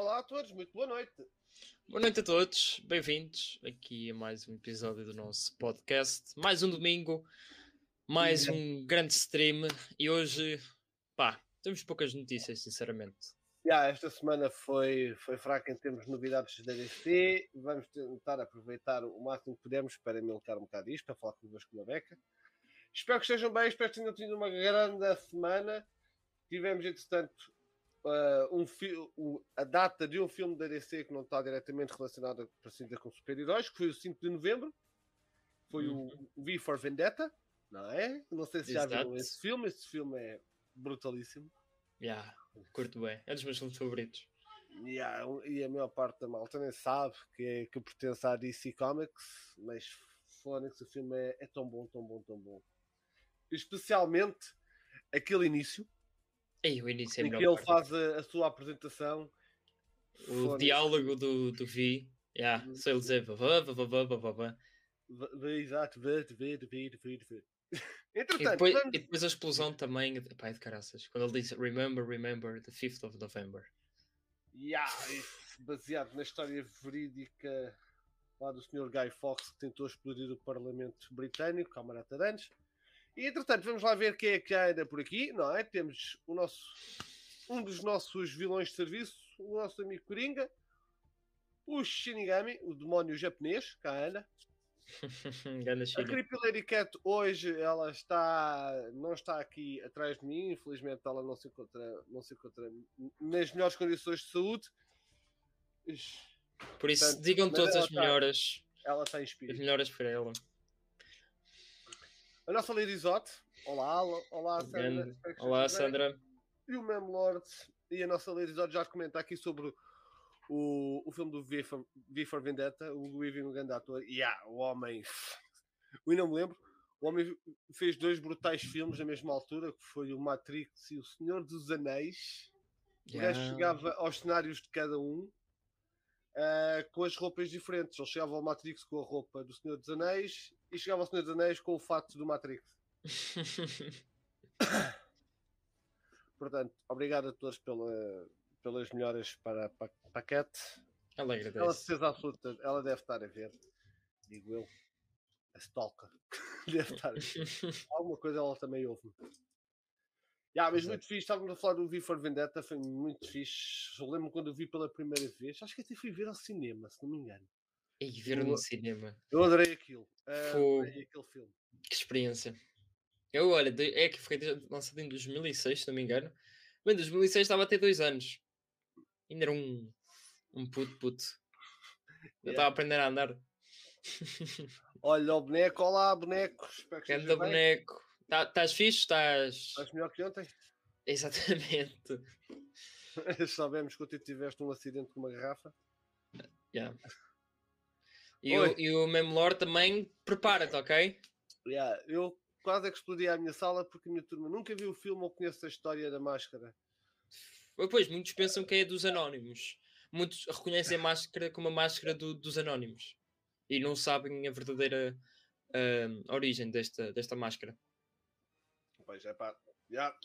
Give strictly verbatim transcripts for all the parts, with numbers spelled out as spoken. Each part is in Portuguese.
Olá a todos, muito boa noite. Boa noite a todos, bem-vindos aqui a mais um episódio do nosso podcast. Mais um domingo, mais um grande stream e hoje, pá, temos poucas notícias, sinceramente. Yeah, esta semana foi, foi fraca em termos de novidades da D C. Vamos tentar aproveitar o máximo que pudermos para emilcar um bocado isto, para falar convosco na beca. Espero que estejam bem, espero que tenham tido uma grande semana. Tivemos, entretanto, uh, um uh, a data de um filme da D C que não está diretamente relacionado com super-heróis, que foi o cinco de novembro. Foi uhum. o V for Vendetta, não é? Não sei se Is já that? viram esse filme. Esse filme é brutalíssimo. Yeah, curto bem. É dos meus filmes favoritos. Yeah, e a maior parte da malta nem sabe que, é, que pertence à D C Comics, mas Fónix, o filme é, é tão bom, tão bom, tão bom. Especialmente aquele início. E o início é em que ele parte. faz a, a sua apresentação. O Fónix. Diálogo do, do V. Yeah, só ele dizer vavá, vavá, vavá, vavá. Exato, vê, vê, vê, vê, vê. Entretanto, e, depois, tanto... e depois a explosão também, pai de caraças, quando ele diz Remember, remember the fifth of November. Yeah, baseado na história verídica lá do senhor Guy Fawkes, que tentou explodir o Parlamento Britânico, Câmara de Danos. E entretanto, vamos lá ver quem é que anda por aqui, não é? Temos o nosso, um dos nossos vilões de serviço, o nosso amigo Coringa, o Shinigami, o demónio japonês, cá anda. A Creepy Lady Cat hoje ela está, não está aqui atrás de mim, infelizmente ela não se encontra, não se encontra nas melhores condições de saúde. Por isso, portanto, digam todas as melhoras. Ela está em espírito. As melhoras para ela. A nossa Lady Zot. Olá, olá Sandra. Olá Sandra. E o Mem Lord. E a nossa Lady Zot já comenta aqui sobre O, o filme do V for, V for Vendetta, o Hugo Weaving, um grande ator. E yeah, o homem, eu não me lembro, o homem fez dois brutais filmes na mesma altura, que foi o Matrix e o Senhor dos Anéis. Yeah. O gajo chegava aos cenários de cada um uh, com as roupas diferentes. Ele chegava ao Matrix com a roupa do Senhor dos Anéis e chegava ao Senhor dos Anéis com o fato do Matrix. Portanto, obrigado a todos pela... pelas melhoras para, para, para a Cat. Ela agradece. Ela, certeza absoluta, ela deve estar a ver, digo eu, a stalker. Deve estar a ver. Alguma coisa ela também ouve. Yeah, mas Exato. muito fixe, estávamos a falar do V for Vendetta, foi muito fixe. Eu lembro quando eu vi pela primeira vez, acho que até fui ver ao cinema, se não me engano. E ver no cinema. Eu adorei aquilo. Uh, adorei aquele filme. Que experiência. Eu, olha, é que foi lançado em dois mil e seis, se não me engano. Bem, em dois mil e seis estava até dois anos. Ainda era um, um puto puto. Eu estava yeah. a aprender a andar. Olha o boneco, olá boneco. Espero que anda boneco. Estás fixe? Estás Estás melhor que ontem? Exatamente. Sabemos que ontem tiveste um acidente com uma garrafa. Yeah. E, o, e o Memlor também, prepara-te, ok? Yeah. Eu quase é que explodi a minha sala porque a minha turma nunca viu o filme ou conhece a história da máscara. Pois, muitos pensam que é dos Anónimos. Muitos reconhecem a máscara como a máscara do, dos Anónimos. E não sabem a verdadeira uh, origem desta, desta máscara. Pois, é pá. Já,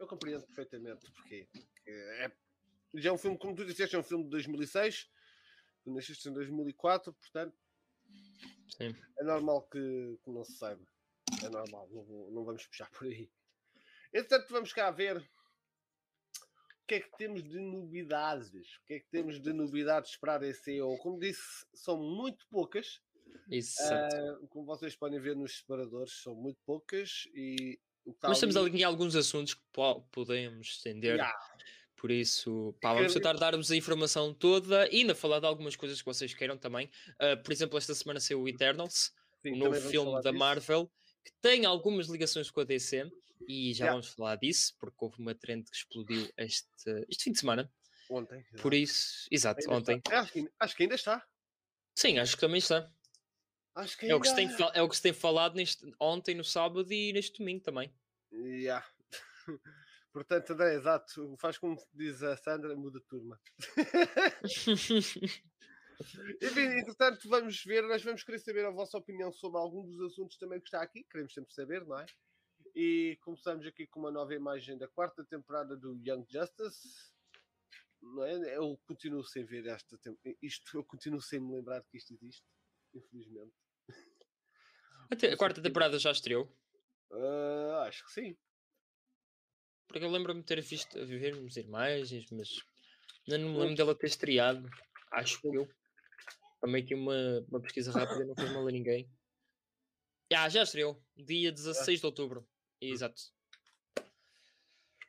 eu compreendo perfeitamente porque é, já é um filme, como tu disseste, é um filme de dois mil e seis. Tu nasceste em dois mil e quatro, portanto... Sim. É normal que, que não se saiba. É normal, não, vou, não vamos puxar por aí. Entretanto, vamos cá ver... O que é que temos de novidades? O que é que temos de novidades para a D C? Ou, como disse, são muito poucas. Isso, uh, como vocês podem ver nos separadores, são muito poucas. E nós estamos ali em alguns assuntos que podemos estender. Yeah. Por isso, pá, vamos tentar dar-vos a informação toda e ainda falar de algumas coisas que vocês queiram também. Uh, por exemplo, esta semana saiu o Eternals, Sim, um novo filme da disso. Marvel, que tem algumas ligações com a D C. E já yeah. vamos falar disso, porque houve uma trend que explodiu este, este fim de semana. Ontem. Exato. Por isso, exato, ainda ontem. Acho que, acho que ainda está. Sim, acho que também está. Acho que ainda... é, o que se tem, é o que se tem falado neste, ontem, no sábado e neste domingo também. Yeah. Portanto, André, exato. Faz como diz a Sandra, muda de turma. Enfim, entretanto, vamos ver. Nós vamos querer saber a vossa opinião sobre algum dos assuntos também que está aqui. Queremos sempre saber, não é? E começamos aqui com uma nova imagem da quarta temporada do Young Justice. não é? Eu continuo sem ver esta isto, eu continuo sem me lembrar que isto existe, infelizmente. Até a quarta temporada já estreou? Uh, acho que sim. Porque eu lembro-me de ter visto a viver umas imagens, mas ainda não me lembro dela ter estreado. Acho que eu. Também que uma, uma pesquisa rápida não fez mal a ninguém. Ah, já estreou. Dia dezasseis de outubro. Exato.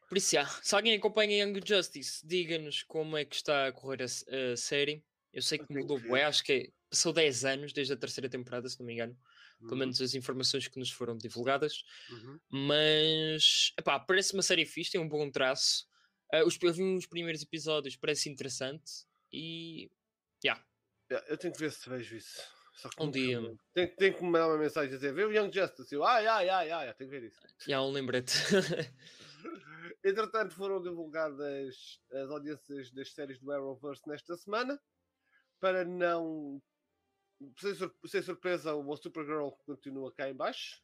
Por isso, já. Se alguém acompanha Young Justice, diga-nos como é que está a correr a, a série. Eu sei que mudou, é, acho que é, passou dez anos desde a terceira temporada, se não me engano. Uhum. Pelo menos as informações que nos foram divulgadas. Uhum. Mas, epá, parece uma série fixe, tem um bom traço. Uh, os, eu vi uns primeiros episódios, parece interessante. E, já. Yeah. Eu tenho que ver se vejo isso. Só que um dia. Eu... Tenho, tenho que me mandar uma mensagem a dizer, vê o Young Justice. Eu, ai, ai, ai, ai, tenho que ver isso. Já, um lembrete. Entretanto, foram divulgadas as audiências das séries do Arrowverse nesta semana. Para não... Sem, surpre- sem surpresa, o Supergirl continua cá em baixo.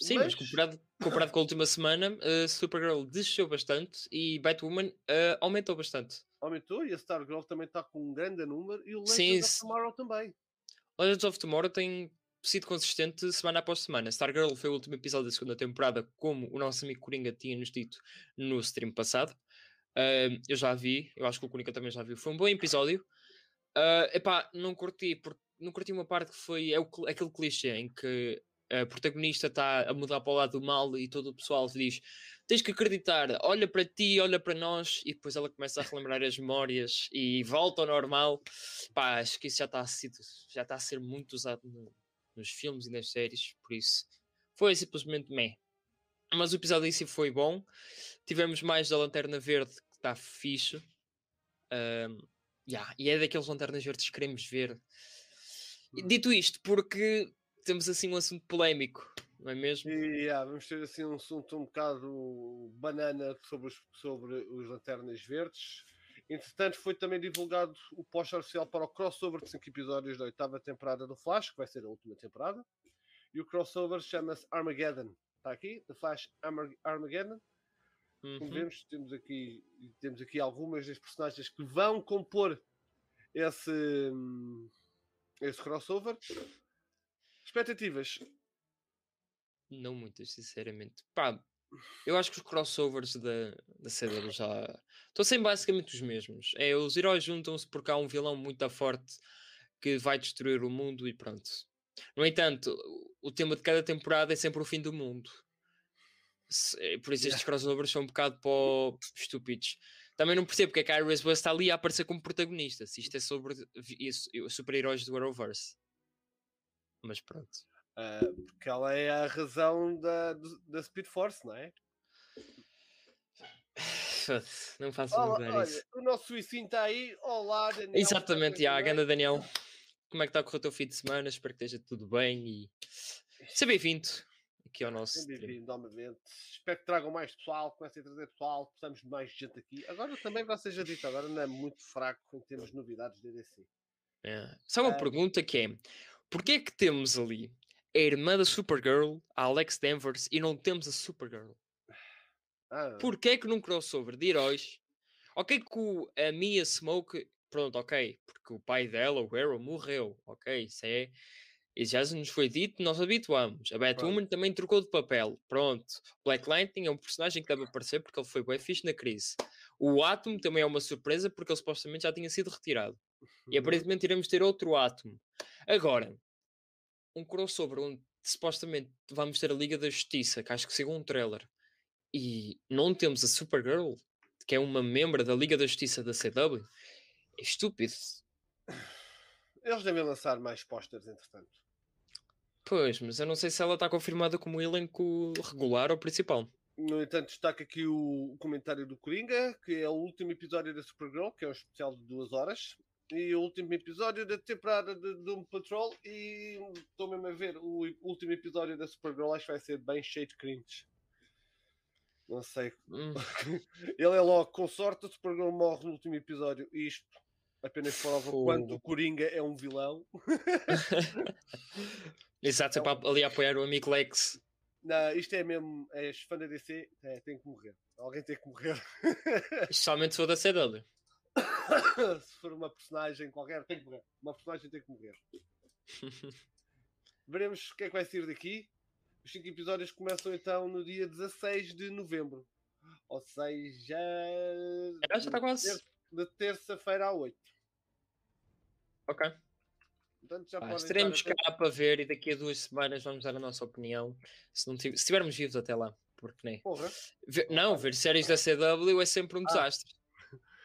Sim, mas, mas comparado, comparado com a última semana, a uh, Supergirl desceu bastante e Batwoman uh, aumentou bastante. Aumentou, e a Stargirl também está com um grande número, e o Legends Sim, of se... Tomorrow também. Legends of Tomorrow tem sido consistente semana após semana. Stargirl foi o último episódio da segunda temporada, como o nosso amigo Coringa tinha-nos dito no stream passado. Uh, eu já vi, eu acho que o Coringa também já viu. Foi um bom episódio. Uh, epá, não curti, porque não curti uma parte que foi é o, aquele clichê em que a protagonista está a mudar para o lado do mal e todo o pessoal diz, tens que acreditar, olha para ti, olha para nós, e depois ela começa a relembrar as memórias e volta ao normal. Pá, acho que isso já está a ser, já está a ser muito usado no, nos filmes e nas séries, por isso foi simplesmente meh. Mas o episódio em si foi bom. Tivemos mais da Lanterna Verde, que está fixe. Uh, yeah, e é daqueles Lanternas Verdes que queremos ver. Dito isto, porque temos assim um assunto polémico, não é mesmo? E, yeah, vamos ter assim um assunto um bocado banana sobre os, sobre os Lanternas Verdes. Entretanto, foi também divulgado o póster oficial para o crossover de cinco episódios da oitava temporada do Flash, que vai ser a última temporada. E o crossover chama-se Armageddon. Está aqui, The Flash Armageddon. Uhum. Como vemos, temos aqui, temos aqui algumas das personagens que vão compor esse... Esse crossover. Expectativas? Não muitas, sinceramente. Pá, eu acho que os crossovers da, da C W já estão sendo basicamente os mesmos. É, os heróis juntam-se porque há um vilão muito forte que vai destruir o mundo e pronto. No entanto, o tema de cada temporada é sempre o fim do mundo. Por isso estes crossovers são um bocado pó estúpidos. Também não percebo porque é que a Iris West está ali a aparecer como protagonista, se isto é sobre super-heróis do Arrowverse. Mas pronto. Uh, porque ela é a razão da, da Speed Force, não é? Não faço lugar isso. O nosso suicinho está aí. Olá, Daniel. Exatamente, a Ganda Daniel. Como é que está a correr o teu fim de semana? Espero que esteja tudo bem e seja bem-vindo aqui ao nosso bem-vindo, novamente. Espero que tragam mais pessoal, comecem a trazer pessoal, precisamos de mais gente aqui. Agora também vai ser dito, agora não é muito fraco em termos de novidades de D D C. É. Só uma é. pergunta que é, porquê é que temos ali a irmã da Supergirl, a Alex Danvers, e não temos a Supergirl? Ah. Porquê é que num crossover de heróis, ok que o, a Mia Smoke, pronto, ok, porque o pai dela, o Arrow, morreu, ok, isso é... E já nos foi dito, nós habituamos. A Batwoman também trocou de papel. Pronto. Black Lightning é um personagem que deve aparecer porque ele foi bem fixe na crise. O Atom também é uma surpresa porque ele supostamente já tinha sido retirado. E aparentemente iremos ter outro Atom. Agora, um crossover onde supostamente vamos ter a Liga da Justiça, que acho que seguiu um trailer, e não temos a Supergirl, que é uma membro da Liga da Justiça da C W, é estúpido. Eles devem lançar mais posters, entretanto. Pois, mas eu não sei se ela está confirmada como elenco regular ou principal. No entanto, destaca aqui o comentário do Coringa, que é o último episódio da Supergirl, que é um especial de duas horas, e o último episódio da temporada de Doom Patrol, e estou mesmo a ver, o último episódio da Supergirl acho que vai ser bem cheio de cringe. Não sei. Hum. Ele é logo, com sorte, a Supergirl morre no último episódio, e isto... Apenas prova o quanto o Coringa é um vilão. Exato, é para ali apoiar o amigo Lex. Não, isto é mesmo, és fã da D C, é, tem que morrer. Alguém tem que morrer. Especialmente se for da C W. se for uma personagem qualquer, tem que morrer. Uma personagem tem que morrer. Veremos o que é que vai sair daqui. Os cinco episódios começam então no dia dezasseis de novembro. Ou seja... É, já está quase. De terça-feira à oito. Ok. Portanto, já Pá, estaremos cá até... para ver, e daqui a duas semanas vamos dar a nossa opinião. Se, não tiv... se estivermos vivos até lá. Porque nem... Porra. Ver... Porra. Não, ver séries da C W é sempre um ah. desastre.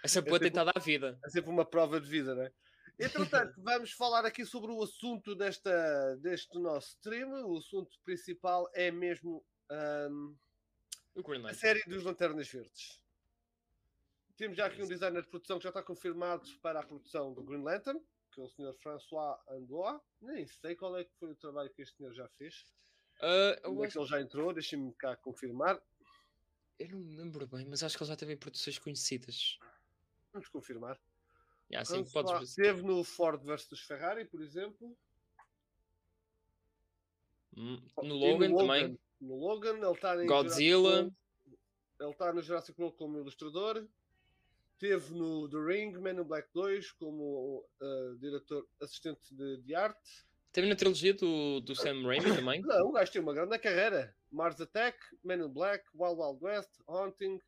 É sempre uma tentada à vida. É sempre uma prova de vida, não é? Entretanto, vamos falar aqui sobre o assunto desta, deste nosso stream. O assunto principal é mesmo um, a série dos Lanternas Verdes. Temos já aqui um designer de produção que já está confirmado para a produção do Green Lantern, que é o senhor François Andoa. Nem sei qual é que foi o trabalho que este senhor já fez. Uh, Como é que ele já entrou? Deixem-me cá confirmar. Eu não me lembro bem, mas acho que ele já teve em produções conhecidas. Vamos confirmar. Yeah, sim, podes... Esteve no Ford versus Ferrari, por exemplo. Hum, no, Logan, no Logan também. No Logan, ele está em Godzilla. Ele está no Jurassic World como ilustrador. Teve no The Ring, Man in Black dois, como uh, diretor assistente de, de arte. Teve na trilogia do, do Sam Raimi também. Não, o gajo tem uma grande carreira. Mars Attack, Man in Black, Wild Wild West, Haunting,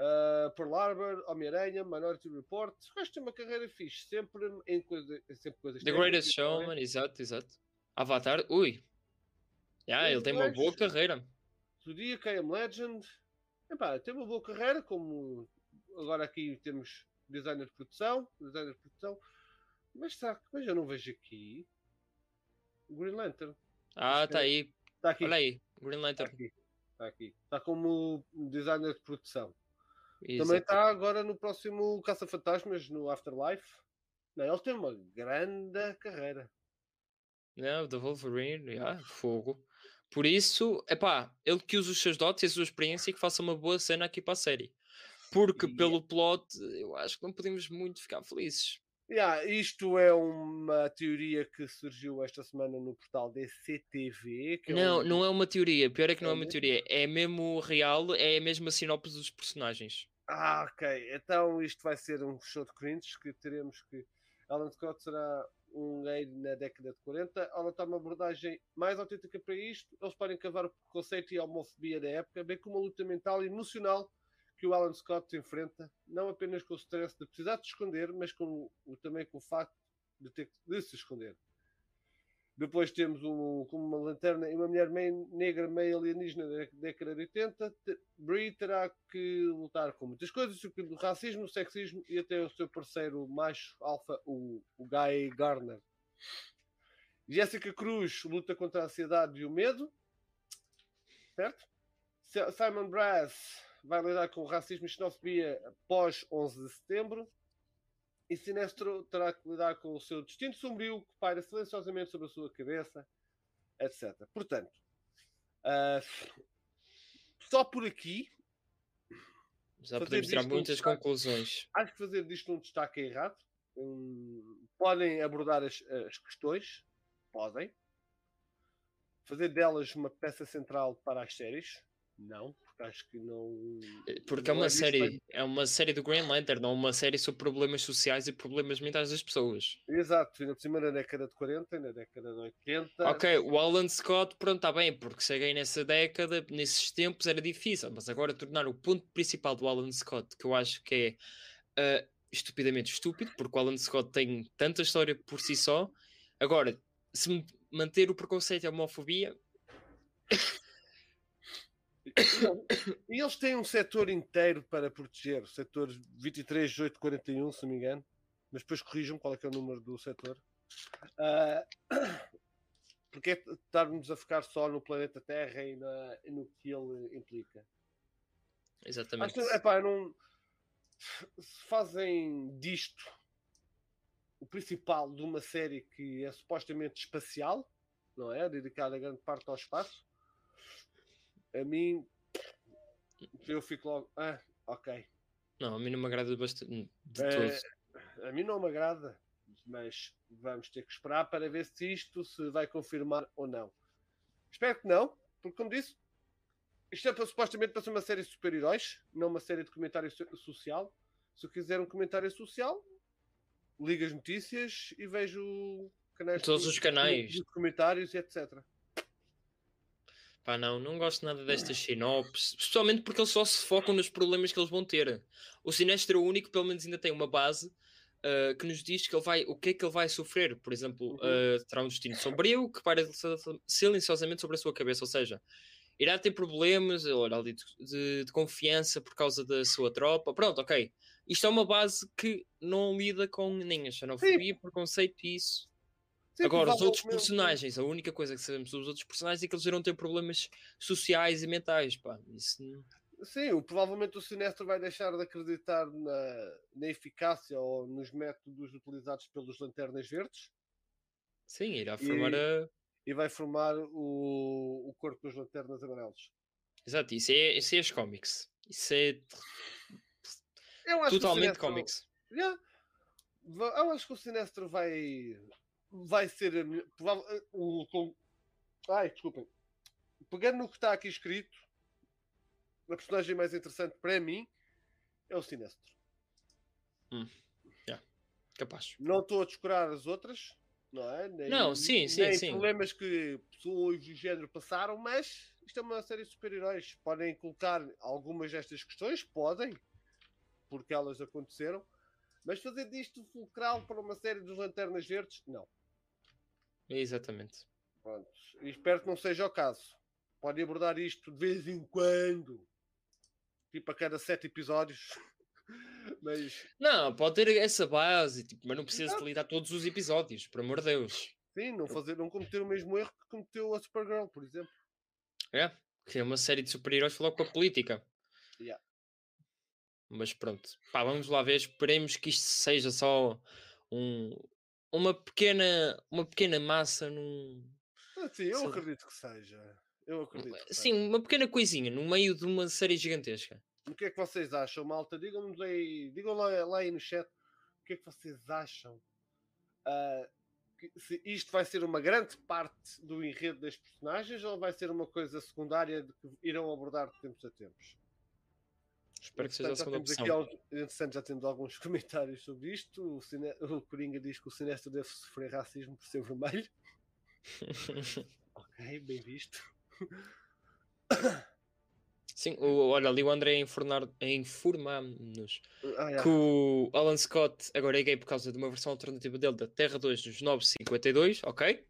Uh, Pearl Harbor, Homem-Aranha, Minority Report. O gajo tem uma carreira fixe, sempre em coisa, sempre coisas... The Greatest Showman, exato, exato. Avatar, ui. Yeah, ele tem uma boa carreira. Zodiac, I Am Legend. Epá, tem uma boa carreira, como agora aqui temos designer de produção, designer de produção. Mas, tá, mas eu não vejo aqui o Green Lantern. Ah, está aí. Está aqui. Olha aí, Green Lantern. Está aqui. Está aqui. Está como designer de produção. Exatamente. Também está agora no próximo Caça-Fantasmas, no Afterlife. Não, ele tem uma grande carreira. Não, The Wolverine, yeah, fogo. Por isso, é pá, ele que usa os seus dotes e a sua experiência e que faça uma boa cena aqui para a série. Porque yeah. pelo plot, eu acho que não podemos muito ficar felizes. Yeah, isto é uma teoria que surgiu esta semana no portal D C T V. Que não, é um... não é uma teoria. Pior é que não é uma teoria. É mesmo real, é a mesma sinopse dos personagens. Ah, ok. Então isto vai ser um show de cringe que teremos que... Alan Scott será um gay na década de quarenta. Alan está uma abordagem mais autêntica para isto. Eles podem cavar o preconceito e a homofobia da época, bem como a luta mental e emocional que o Alan Scott enfrenta, não apenas com o stress de precisar de se esconder, mas com o, também com o facto de ter de se esconder. Depois temos um, como uma lanterna e uma mulher meio negra, meio alienígena da década de oitenta. Bree terá que lutar com muitas coisas, sobretudo o racismo, o sexismo e até o seu parceiro macho alfa, o, o Guy Gardner. Jessica Cruz luta contra a ansiedade e o medo. Certo? Simon Brass vai lidar com o racismo e xenofobia pós onze de setembro. E Sinestro terá que lidar com o seu destino sombrio que paira silenciosamente sobre a sua cabeça, etcétera. Portanto, uh, só por aqui... já podemos tirar muitas um destaque, conclusões. Acho que fazer disto um destaque é errado. Um, podem abordar as, as questões. Podem. Fazer delas uma peça central para as séries. Não, porque acho que não... Porque não é uma é série, bem. É uma série do Green Lantern, não é uma série sobre problemas sociais e problemas mentais das pessoas. Exato, ainda por cima na década de quarenta e na década de oitenta... Ok, o Alan Scott, pronto, está bem, porque cheguei nessa década, nesses tempos era difícil, mas agora tornar o ponto principal do Alan Scott, que eu acho que é uh, estupidamente estúpido, porque o Alan Scott tem tanta história por si só, agora, se manter o preconceito e a homofobia... Não. E eles têm um setor inteiro para proteger, o setor vinte e três, oito, quarenta e um, se não me engano, mas depois corrijam qual é que é o número do setor. Uh, porque é estarmos a ficar só no planeta Terra e, na, e no que ele implica. Exatamente. Acho, epá, não, se fazem disto o principal de uma série que é supostamente espacial, não é? Dedicada a grande parte ao espaço. A mim, eu fico logo, ah, ok. Não, a mim não me agrada bastante de todo. A mim não me agrada, mas vamos ter que esperar para ver se isto se vai confirmar ou não. Espero que não, porque como disse, isto é supostamente para ser uma série de super-heróis, não uma série de comentário social. Se eu quiser um comentário social, ligo as notícias e vejo canais todos de, os canais de comentários e etcétera. Pá, não, não gosto nada destas sinopses, especialmente porque eles só se focam nos problemas que eles vão ter. O Sinestro único, pelo menos, ainda tem uma base uh, que nos diz que ele vai, o que é que ele vai sofrer. Por exemplo, uh, terá um destino sombrio que paira silenciosamente sobre a sua cabeça, ou seja, irá ter problemas olha, de, de, de confiança por causa da sua tropa. Pronto, ok. Isto é uma base que não lida com nem a xenofobia, sim, preconceito e isso. Sim, agora, os outros personagens, mesmo. A única coisa que sabemos dos outros personagens é que eles irão ter problemas sociais e mentais. Pá. Isso não... Sim, provavelmente o Sinestro vai deixar de acreditar na, na eficácia ou nos métodos utilizados pelos Lanternas Verdes. Sim, irá formar e... a... E vai formar o, o corpo dos Lanternas Amarelos. Exato, isso é, isso é os cómics. Isso é eu acho totalmente Sinestro, cómics. Yeah, eu acho que o Sinestro vai, vai ser a melhor. O, o, ai, desculpem. Pegando no que está aqui escrito, a personagem mais interessante para mim é o Sinestro. Hum. Yeah. Capaz. Não estou a descurar as outras. Não, é? nem, não, sim, sim, nem sim. Problemas que pessoas de género passaram, mas isto é uma série de super-heróis. Podem colocar algumas destas questões, podem, porque elas aconteceram, mas fazer disto fulcral para uma série dos Lanternas Verdes, não. Exatamente. Pronto. Espero que não seja o caso. Podem abordar isto de vez em quando, tipo a cada sete episódios. Mas... Não, pode ter essa base, tipo, mas não precisa de lidar todos os episódios, por amor de Deus. Sim, não, fazer, não cometer o mesmo erro que cometeu a Supergirl, por exemplo. É, que é uma série de super-heróis que falou com a política. Yeah. Mas pronto, pá, vamos lá ver, esperemos que isto seja só um, uma, pequena, uma pequena massa num... Ah, sim, eu acredito que seja. Eu acredito que sim, seja. Uma pequena coisinha no meio de uma série gigantesca. O que é que vocês acham, malta? Digam-nos aí, digam lá, lá aí no chat o que é que vocês acham uh, que, se isto vai ser uma grande parte do enredo das personagens ou vai ser uma coisa secundária de que irão abordar de tempos a tempos. Espero que seja a segunda opção. Aqui, entretanto, já temos alguns comentários sobre isto. O, Cine... o Coringa diz que o Sinestro deve sofrer racismo por ser vermelho. Ok, bem visto. Sim, o, olha, ali o André a informar-nos ah, é. que o Alan Scott agora é gay por causa de uma versão alternativa dele da Terra dois dos nove cinquenta e dois, ok?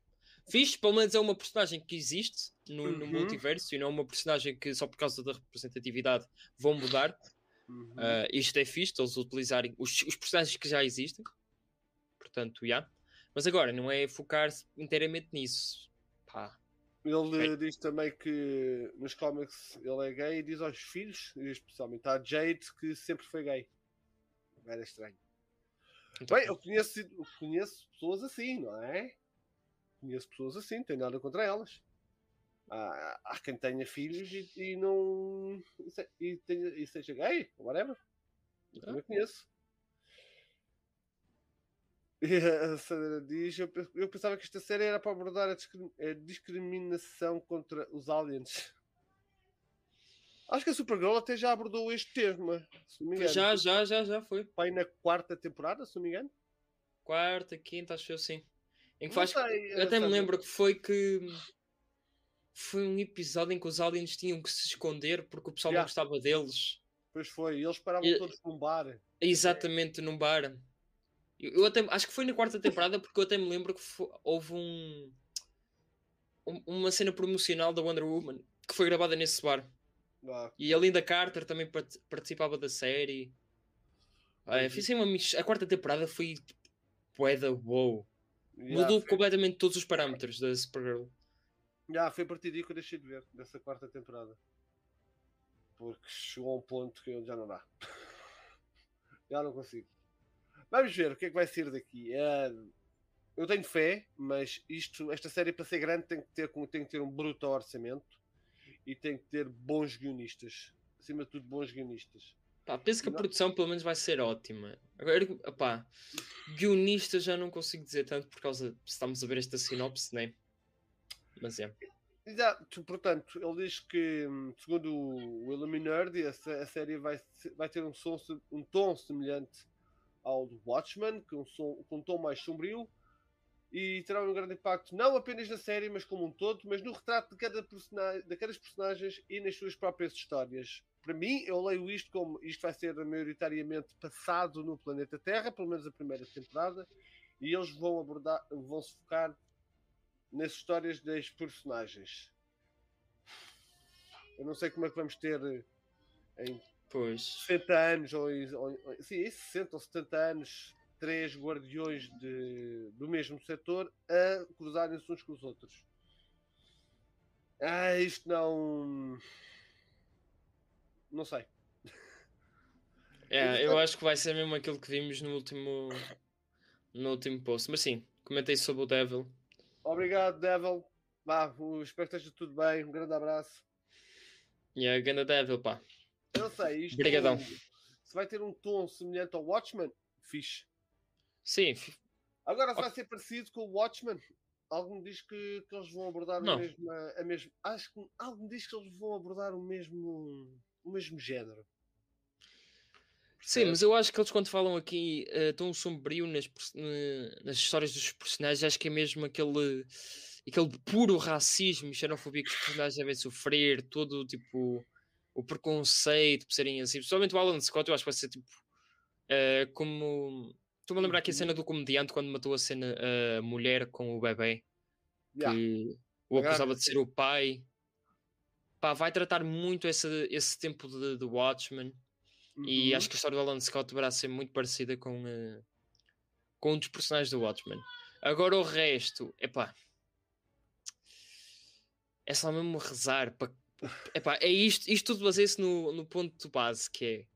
Fixe, pelo menos é uma personagem que existe no, uhum. no multiverso e não é uma personagem que só por causa da representatividade vão mudar. Uhum. Uh, isto é fixe, eles utilizarem os, os personagens que já existem. Portanto, já. Yeah. Mas agora, não é focar-se inteiramente nisso. Pá. Ele diz também que nos cómics ele é gay e diz aos filhos, especialmente à Jade, que sempre foi gay. Era estranho. Então, bem, eu conheço, eu conheço pessoas assim, não é? Conheço pessoas assim, não tenho nada contra elas. Há, há quem tenha filhos e, e não. E, se, e, tenha, e seja gay, ou whatever. Eu também conheço. E a Sandra diz, eu, eu pensava que esta série era para abordar a, discrim, a discriminação contra os aliens. Acho que a Supergirl até já abordou este tema, se não me engano. Já, já, já, já foi. Pai na quarta temporada, se não me engano. Quarta, quinta, acho eu sim. Em que faz... sei, eu até me lembro que foi que foi um episódio em que os aliens tinham que se esconder porque o pessoal já não gostava deles. Pois foi, eles paravam e... todos num bar. Exatamente, num bar. Eu até, acho que foi na quarta temporada porque eu até me lembro que foi, houve um, um, uma cena promocional da Wonder Woman que foi gravada nesse bar. Ah. E a Linda Carter também participava da série. Ah, é, fiz uma, a quarta temporada foi poeda wow. Yeah, mudou foi. Completamente todos os parâmetros da Supergirl. Yeah, foi a partir daí que eu deixei de ver dessa quarta temporada. Porque chegou a um ponto que eu já não dá. Já não consigo. Vamos ver o que é que vai ser daqui. Uh, eu tenho fé, mas isto, esta série para ser grande tem que ter, tem que ter um bruto orçamento e tem que ter bons guionistas. Acima de tudo, bons guionistas. Pá, penso que a não. produção pelo menos vai ser ótima. Agora, opá, guionista já não consigo dizer tanto por causa de estamos a ver esta sinopse, né? Mas é. Exato, portanto, ele diz que, segundo o Illuminerd, a série vai, vai ter um, som, um tom semelhante ao do Watchmen, com um, som, com um tom mais sombrio, e terá um grande impacto não apenas na série, mas como um todo, mas no retrato de cada personagem, daquelas personagens e nas suas próprias histórias. Para mim, eu leio isto como isto vai ser maioritariamente passado no planeta Terra, pelo menos a primeira temporada, e eles vão abordar, vão se focar nas histórias das personagens. Eu não sei como é que vamos ter em pois. sessenta anos ou, ou, sim, em sessenta ou setenta anos três guardiões de, do mesmo setor a cruzarem-se uns com os outros. Ah, isto não... Não sei. É, eu acho que vai ser mesmo aquilo que vimos no último no último post. Mas sim, comentei sobre o Devil. Obrigado, Devil. Vá, espero que esteja tudo bem. Um grande abraço. E yeah, a grande Devil, pá. Eu não sei. Isto Obrigadão. É, se vai ter um tom semelhante ao Watchmen, fixe. Sim. Agora, se vai ser parecido com o Watchmen, algo me diz que, que eles vão abordar o mesmo, a mesma... Acho que algo me diz que eles vão abordar o mesmo... o mesmo género. Sim, mas eu acho que eles quando falam aqui uh, tão sombrio nas, nas histórias dos personagens, acho que é mesmo aquele, aquele puro racismo e xenofobia que os personagens devem sofrer, todo tipo o preconceito por serem assim. Principalmente o Alan Scott, eu acho que vai ser tipo uh, como... Estou-me a lembrar aqui a cena do comediante quando matou a cena a uh, mulher com o bebê, yeah. que o acusava de ser o pai. Pá, vai tratar muito esse, esse tempo de, de Watchmen, uhum. e acho que a história do Alan Scott deverá ser muito parecida com, uh, com um dos personagens do Watchmen. Agora o resto, epá, é só mesmo rezar. Pra, epá, é isto, isto tudo baseia-se no, no ponto base, que é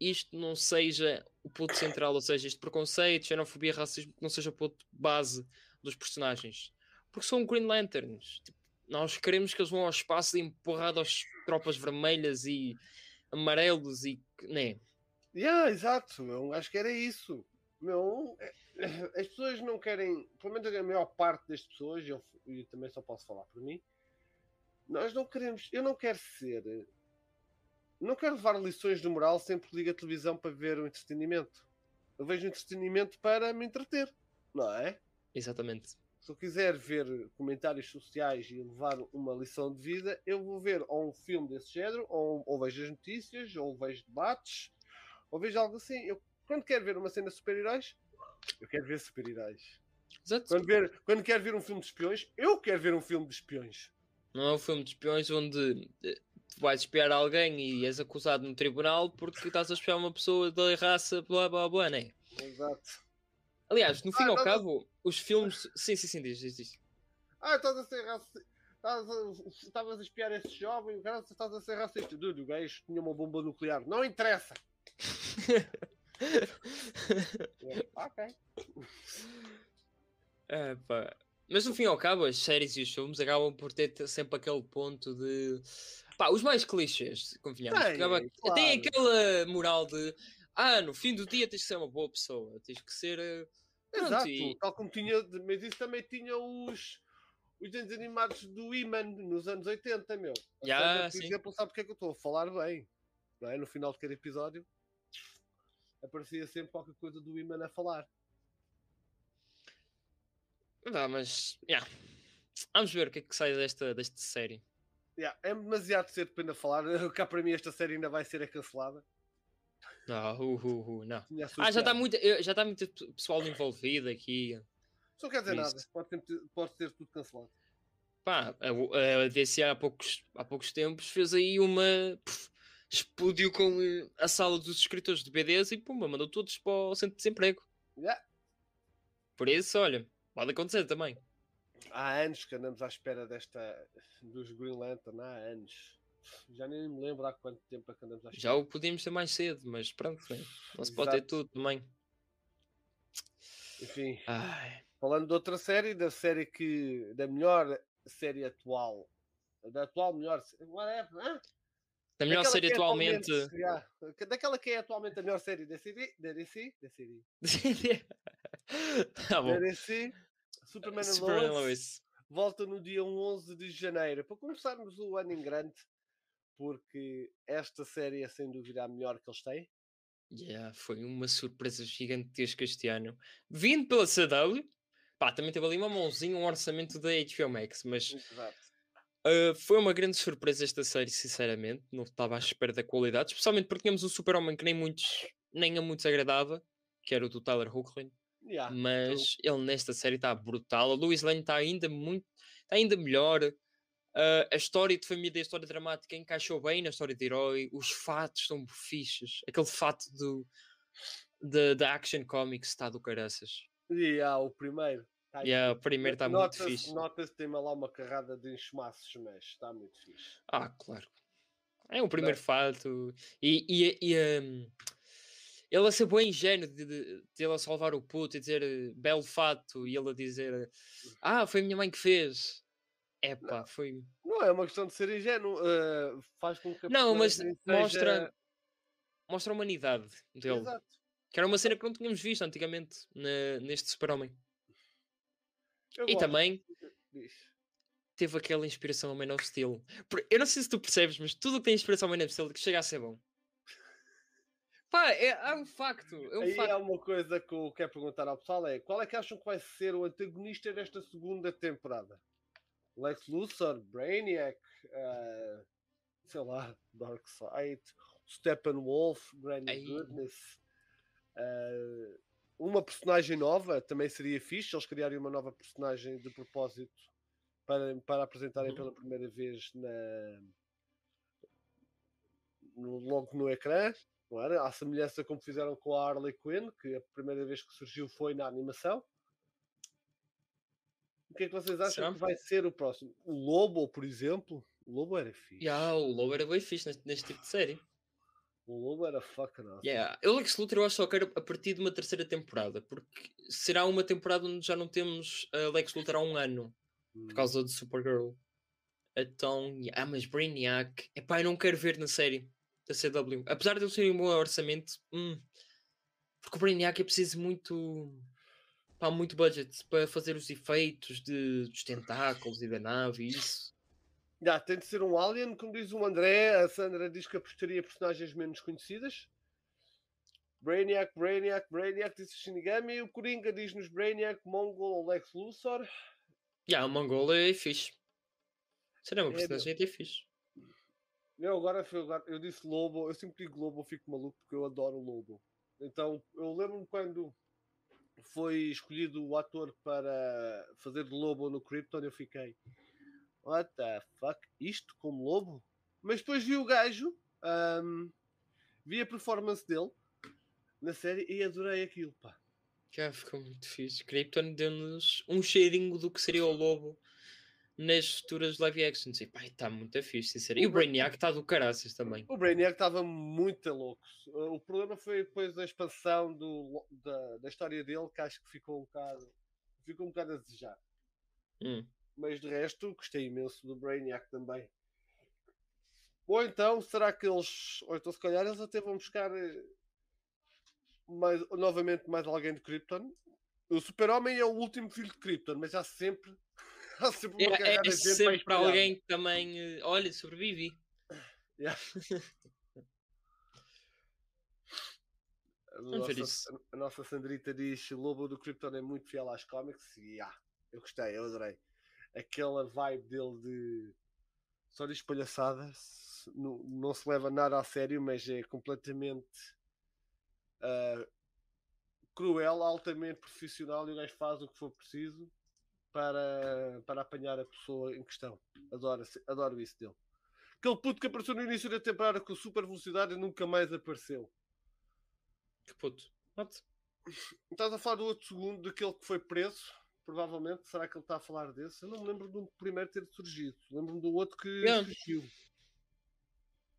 isto não seja o ponto central, ou seja, este preconceito, xenofobia, racismo, que não seja o ponto base dos personagens. Porque são Green Lanterns, tipo, nós queremos que eles vão ao espaço e empurrar às tropas vermelhas e amarelos e... Né? Yeah, exato, meu. Acho que era isso. Meu, as pessoas não querem... Pelo menos a maior parte das pessoas, e eu, eu também só posso falar por mim, nós não queremos... Eu não quero ser... Não quero levar lições de moral sempre que ligo a televisão para ver o entretenimento. Eu vejo o entretenimento para me entreter, não é? Exatamente. Se eu quiser ver comentários sociais e levar uma lição de vida, eu vou ver ou um filme desse género, ou, ou vejo as notícias, ou vejo debates, ou vejo algo assim. Eu, quando quero ver uma cena de super-heróis, eu quero ver super-heróis. Exato. Quando, ver, quando quero ver um filme de espiões, eu quero ver um filme de espiões. Não é um filme de espiões onde tu vais espiar alguém e és acusado no tribunal porque estás a espiar uma pessoa da raça, blá blá blá, não é? Exato. Aliás, no fim ah, ao cabo, a... os filmes... Sim, sim, sim, diz, diz, diz. Ah, estás a ser racista. Estavas a espiar esse jovem, o cara estás a ser racista. Dude, o gajo tinha uma bomba nuclear. Não interessa. é, ok. É, pá. Mas no fim ao cabo, as séries e os filmes acabam por ter sempre aquele ponto de... Pá, os mais clichês, convenhamos. Tem, acaba... claro. Tem aquela moral de... Ah, no fim do dia tens que ser uma boa pessoa. Tens que ser... Pronto, exato, e... tal como tinha... Mas isso também tinha os... Os desenhos animados do He-Man nos anos oitenta, meu. Yeah, por exemplo, sabe porque é que eu estou a falar bem? Não é? No final de cada episódio aparecia sempre qualquer coisa do He-Man a falar. Não, mas... Yeah. Vamos ver o que é que sai desta, desta série. Yeah, é demasiado cedo para ainda falar. Cá para mim esta série ainda vai ser cancelada. Não, uh, uh, uh, não. Ah, já está muito, tá muito pessoal envolvido aqui. Não quer dizer nada, pode ter, pode ter tudo cancelado. Pá, a, a D C há poucos, há poucos tempos fez aí uma... Pff, explodiu com a sala dos escritores de B Ds e pumba, mandou todos para o centro de desemprego. Yeah. Por isso, olha, pode acontecer também. Há anos que andamos à espera desta, dos Green Lantern, há anos. Já nem me lembro há quanto tempo é que andamos a achar. Já o podíamos ter mais cedo, mas pronto, né? Não se pode ter tudo também. Enfim, ai. Falando de outra série, da série que... Da melhor série atual. Da atual melhor... Whatever, hein? Da melhor daquela série é atualmente... atualmente já, daquela que é atualmente a melhor série da D C? Da D C? Da D C. Superman and Lois. volta no dia onze de janeiro, para começarmos o ano em grande, porque esta série é sem dúvida a melhor que eles têm. Yeah, foi uma surpresa gigantesca este ano. Vindo pela C W, pá, também teve ali uma mãozinha, um orçamento da H B O Max, mas uh, foi uma grande surpresa esta série, sinceramente. Não estava à espera da qualidade, especialmente porque tínhamos um Super-Homem que nem, muitos, nem a muitos agradava, que era o do Tyler Hoechlin. Yeah, mas então... ele nesta série está brutal. A Lois Lane está ainda muito, está ainda melhor. Uh, a história de família, a história dramática encaixou bem na história de herói. Os fatos estão fichas. Aquele fato do, de, da Action Comics está do caraças. E yeah, o primeiro. Tá yeah, o primeiro está muito fixe. Nota-se que tem lá uma carrada de enxumaços, mas está muito fixe. Ah, claro. É o primeiro não. fato. E... e, e um... ele a ser bem ingênuo de, de, de ele a salvar o puto e dizer belo fato e ele a dizer ah, foi a minha mãe que fez. É pá, foi... Não é uma questão de ser ingênuo. Uh, faz com que a Não, mas seja... mostra, mostra a humanidade dele. Exato. Que era uma cena que não tínhamos visto antigamente na, neste Super-Homem. Eu e gosto. Também teve aquela inspiração ao Man of Steel. Eu não sei se tu percebes, mas tudo que tem inspiração ao Man of Steel que chega a ser bom. Pá, é, é um facto. É um Aí facto. Há uma coisa que eu quero perguntar ao pessoal, é qual é que acham que vai ser o antagonista desta segunda temporada? Lex Luthor, Brainiac, uh, sei lá, Darkseid, Steppenwolf, Granny Aí. Goodness. Uh, uma personagem nova também seria fixe, eles criarem uma nova personagem de propósito para, para apresentarem pela primeira vez na, no, logo no ecrã. À semelhança como fizeram com a Harley Quinn, que a primeira vez que surgiu foi na animação. O que é que vocês acham Sim. que vai ser o próximo? O Lobo, por exemplo. O Lobo era fixe. Yeah, o Lobo era bem fixe neste, neste tipo de série. O Lobo era fucking awesome. Yeah. O Lex Luthor eu acho só que era a partir de uma terceira temporada, porque será uma temporada onde já não temos uh, Lex Luthor há um ano, hum. por causa do Supergirl. Então, ah, mas Brainiac... Epá, eu não quero ver na série da C W. Apesar de ele ser um bom orçamento, hum, porque o Brainiac é preciso muito, pá, muito budget para fazer os efeitos de, dos tentáculos e da nave e isso. Já, tem de ser um alien, como diz o André. A Sandra diz que apostaria a personagens menos conhecidas. Brainiac, Brainiac, Brainiac, diz o Shinigami. O Coringa diz-nos Brainiac, Mongol ou Lex Luthor. Já, o Mongol é fixe. Será uma personagem é, é fixe. Eu agora, eu disse Lobo, eu sempre digo Lobo, eu fico maluco porque eu adoro o Lobo. Então, eu lembro-me quando foi escolhido o ator para fazer de Lobo no Krypton, eu fiquei, what the fuck, isto como Lobo? Mas depois vi o gajo, um, vi a performance dele na série e adorei aquilo, pá. Já ficou muito fixe. Krypton deu-nos um cheirinho do que seria o Lobo nas futuras live actions. E pá, está muito fixe, sinceramente. E o Brainiac está do caraças também. O Brainiac estava muito louco. O problema foi depois da expansão do, da, da história dele, que acho que ficou um bocado, ficou um bocado a desejar. Hum. Mas de resto, gostei imenso do Brainiac também. Ou então, será que eles... Ou então, se calhar, eles até vão buscar mais, novamente mais alguém de Krypton. O Super-Homem é o último filho de Krypton, mas há sempre... Sempre é, é sempre para alguém que também uh, olha, sobrevive. Yeah. a, nossa, a nossa Sandrita diz Lobo do Krypton é muito fiel às cómics e yeah, eu gostei, eu adorei aquela vibe dele de só de espalhaçada, não, não se leva nada a sério, mas é completamente uh, cruel, altamente profissional, e o gajo faz o que for preciso Para, para apanhar a pessoa em questão. Adoro, adoro isso dele. Aquele puto que apareceu no início da temporada com super velocidade e nunca mais apareceu. Que puto? What? Estás a falar do outro segundo, daquele que foi preso, provavelmente. Será que ele está a falar desse? Eu não me lembro do primeiro ter surgido. Lembro-me do outro que surgiu.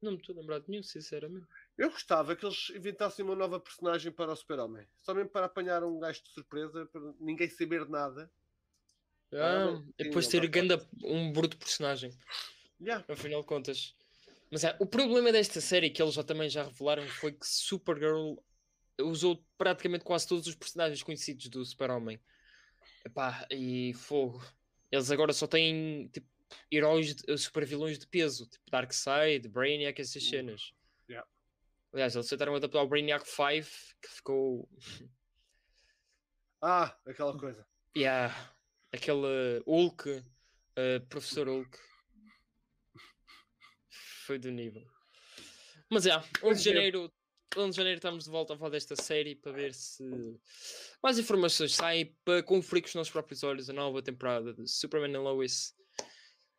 Não me estou a lembrar de nenhum, sinceramente. Eu gostava que eles inventassem uma nova personagem para o Super-Homem. Só mesmo para apanhar um gajo de surpresa, para ninguém saber nada. Ah, e depois ter ganda, um bruto personagem. Yeah. Afinal de contas. Mas é, o problema desta série, que eles já, também já revelaram, foi que Supergirl usou praticamente quase todos os personagens conhecidos do Super-Homem. Epá, e fogo. eles agora só têm tipo, heróis, de, super vilões de peso, tipo Darkseid, Brainiac, essas cenas. Yeah. Aliás, eles tentaram adaptar o Brainiac cinco, que ficou... Ah, aquela coisa. Yeah, aquele Hulk, uh, Professor Hulk. Foi do nível. Mas já, yeah, onze de janeiro estamos de volta a falar desta série para ver se mais informações saem para conferir com os nossos próprios olhos a nova temporada de Superman and Lois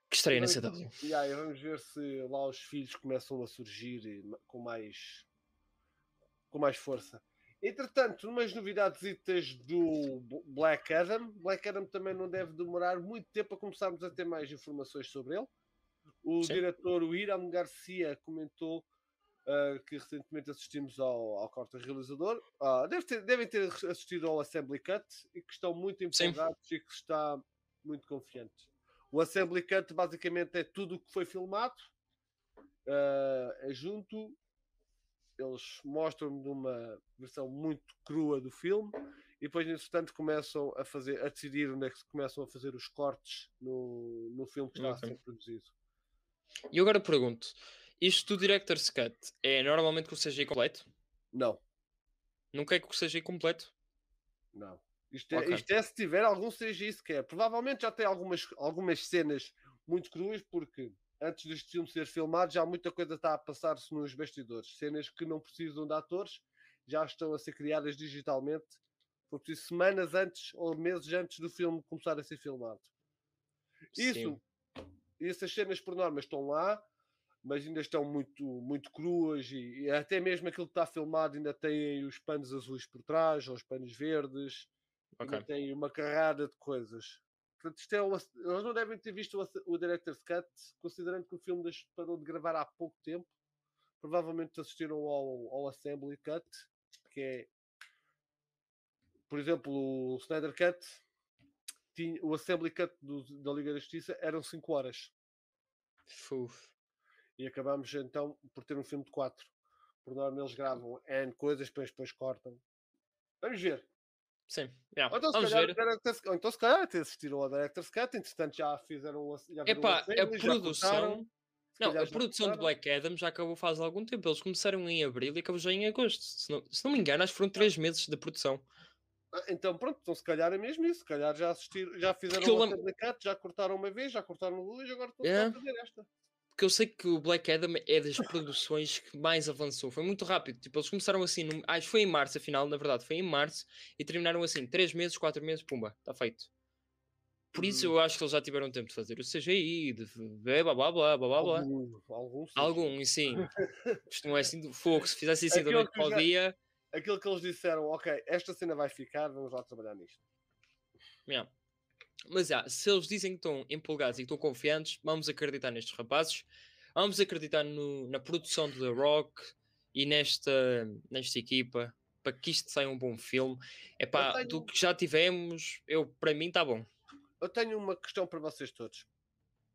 que estreia na C W. Yeah, e vamos ver se lá os filhos começam a surgir com mais, com mais força. Entretanto, umas novidades do Black Adam. Black Adam também não deve demorar muito tempo a começarmos a ter mais informações sobre ele. O Sim. diretor, o Hiram Garcia, comentou uh, que recentemente assistimos ao, ao corte realizador. Uh, deve ter, devem ter assistido ao Assembly Cut e que estão muito empolgados Sim. e que está muito confiante. O Assembly Cut basicamente é tudo o que foi filmado. Uh, é junto... Eles mostram-me uma versão muito crua do filme e depois, entretanto, começam a fazer, a decidir onde é que começam a fazer os cortes no, no filme que está okay. a ser produzido. E agora pergunto, isto do Director's Cut é normalmente com o C G I completo? Não. Nunca é com o C G I completo? Não. Isto é, okay. isto é se tiver algum C G I sequer. Provavelmente já tem algumas, algumas cenas muito cruas, porque... Antes deste filme ser filmado, já muita coisa está a passar-se nos bastidores. Cenas que não precisam de atores, já estão a ser criadas digitalmente. Foi preciso semanas antes ou meses antes do filme começar a ser filmado. Isso, essas cenas por norma estão lá, mas ainda estão muito, muito cruas e, e até mesmo aquilo que está filmado ainda tem os panos azuis por trás, ou os panos verdes, okay. ainda tem uma carrada de coisas. Portanto, é uma... eles não devem ter visto o Director's Cut, considerando que o filme parou de gravar há pouco tempo. Provavelmente assistiram ao, ao Assembly Cut, que é, por exemplo, o Snyder Cut. Tinha... O Assembly Cut do... da Liga da Justiça eram cinco horas. Fuf. E acabámos então por ter um filme de quatro. Por norma eles gravam N coisas, depois, depois cortam. Vamos ver. Sim, yeah. Ou então, vamos calhar, ver. Ou então se calhar até assistiram ao Director's Cut, entretanto já fizeram já Epá, a série, produção já cortaram, não, a já produção de Black Adam já acabou faz algum tempo, eles começaram em abril e acabou já em agosto, se não, se não me engano acho que foram três meses de produção. Então pronto, então se calhar é mesmo isso, se calhar já assistiram, já fizeram o Director's Cut, já cortaram uma vez, já cortaram duas e agora estão yeah. a fazer esta. Porque eu sei que o Black Adam é das produções que mais avançou. Foi muito rápido. Tipo, eles começaram assim... No... Acho que foi em março, afinal. Na verdade, foi em março. E terminaram assim. Três meses, quatro meses, pumba. Está feito. Por isso, eu acho que eles já tiveram tempo de fazer o C G I, de... Blá, blá, blá, blá, blá. Algum, algum, algum e sim. Isto não é assim do fogo. Se fizesse assim da noite para o dia... Aquilo que eles disseram, ok, esta cena vai ficar, vamos lá trabalhar nisto. Yeah. Mas já, se eles dizem que estão empolgados e que estão confiantes, vamos acreditar nestes rapazes, vamos acreditar no, na produção do The Rock e nesta, nesta equipa para que isto saia um bom filme. É pá, do que já tivemos, eu, para mim está bom. Eu tenho uma questão para vocês todos,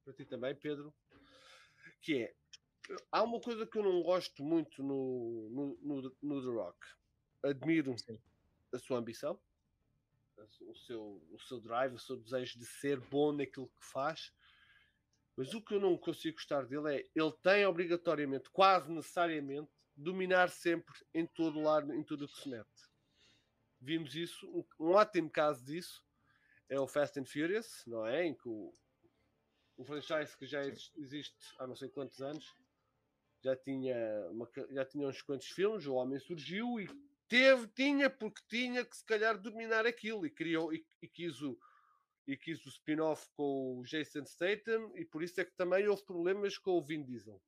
para ti também, Pedro, que é, há uma coisa que eu não gosto muito no, no, no, no The Rock. Admiro Sim. a sua ambição, O seu, o seu drive, o seu desejo de ser bom naquilo que faz, mas o que eu não consigo gostar dele é ele tem obrigatoriamente, quase necessariamente, dominar sempre em todo lado, em tudo o que se mete. Vimos isso, um, um ótimo caso disso é o Fast and Furious, não é? Em que o, o franchise que já existe há não sei quantos anos já tinha, uma, já tinha uns quantos filmes, o homem surgiu e Teve, tinha, porque tinha que se calhar dominar aquilo e, criou, e, e quis o, e quis o spin-off com o Jason Statham e por isso é que também houve problemas com o Vin Diesel.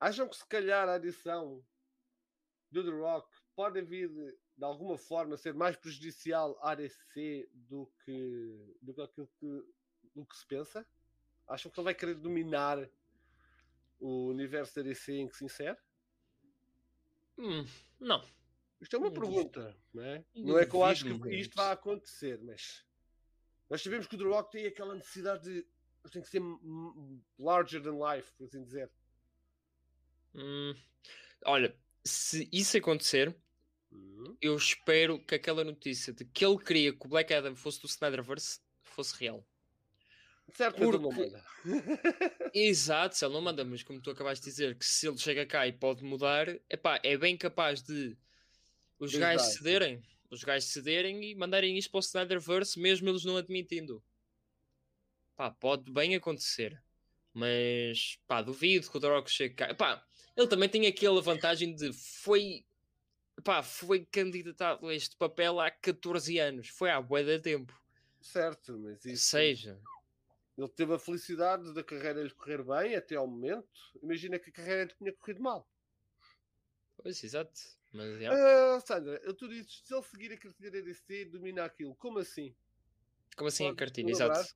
Acham que se calhar a adição do The Rock pode vir de, de alguma forma ser mais prejudicial à D C do que, do que aquilo que, do que se pensa? Acham que ele vai querer dominar o universo da D C em que se insere? Hum, não. Isto é uma pergunta, não é? Não é que eu acho que isto vai acontecer, mas nós sabemos que o The Rock tem aquela necessidade de tem que ser larger than life, por assim dizer. Hum, olha, se isso acontecer, uhum. eu espero que aquela notícia de que ele queria que o Black Adam fosse do Snyderverse fosse real. Certo, porque... ele não manda. Exato, se ele não manda, mas como tu acabaste de dizer, que se ele chega cá e pode mudar, epá, é bem capaz de os Exato. gajos cederem, os gajos cederem e mandarem isto para o Snyderverse, mesmo eles não admitindo. Pá, pode bem acontecer. Mas, pá, duvido que o The Rock chegue cá. Pá, ele também tem aquela vantagem de foi... Pá, foi candidatado a este papel há catorze anos. Foi há bué de tempo. Certo, mas isso... Seja... Ele teve a felicidade da carreira lhe correr bem até ao momento. Imagina que a carreira lhe tinha corrido mal. Pois, exato. Mas, é... uh, Sandra, tu dizes, se ele seguir a cartilha da D C, domina aquilo. Como assim? Como assim Pode a cartilha? Exato.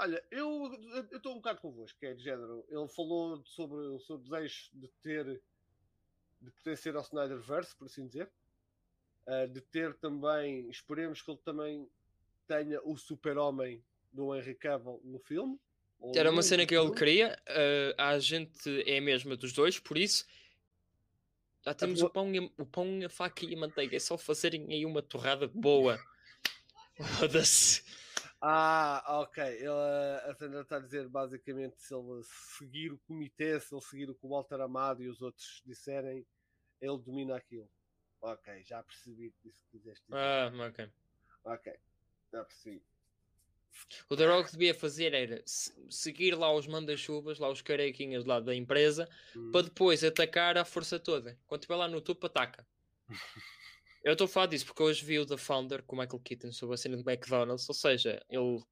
Olha, eu estou um bocado convosco, que é de género. Ele falou sobre o seu desejo de ter, de pertencer ao Snyderverse, por assim dizer. Uh, de ter também, esperemos que ele também tenha o Super-Homem do Henry Cavill no filme. Era uma cena que ele queria. Uh, a gente é a mesma dos dois, por isso... Já temos a o, pão e, o pão, a faca e a manteiga. É só fazerem aí uma torrada boa. Ah, ok. Ele, a Sandra está a dizer, basicamente, se ele seguir o comitê, se ele seguir o que o Walter Amado e os outros disserem, ele domina aquilo. Ok, já percebi isso que quiseste dizer. Ah, ok. Ok, já percebi. O The Rock devia fazer era seguir lá os mandas-chuvas, lá os carequinhas lá da empresa, hum. para depois atacar a força toda. Quando estiver lá no topo, ataca. Eu estou a falar disso porque hoje vi o The Founder com o Michael Keaton sobre a cena do McDonald's, ou seja, ele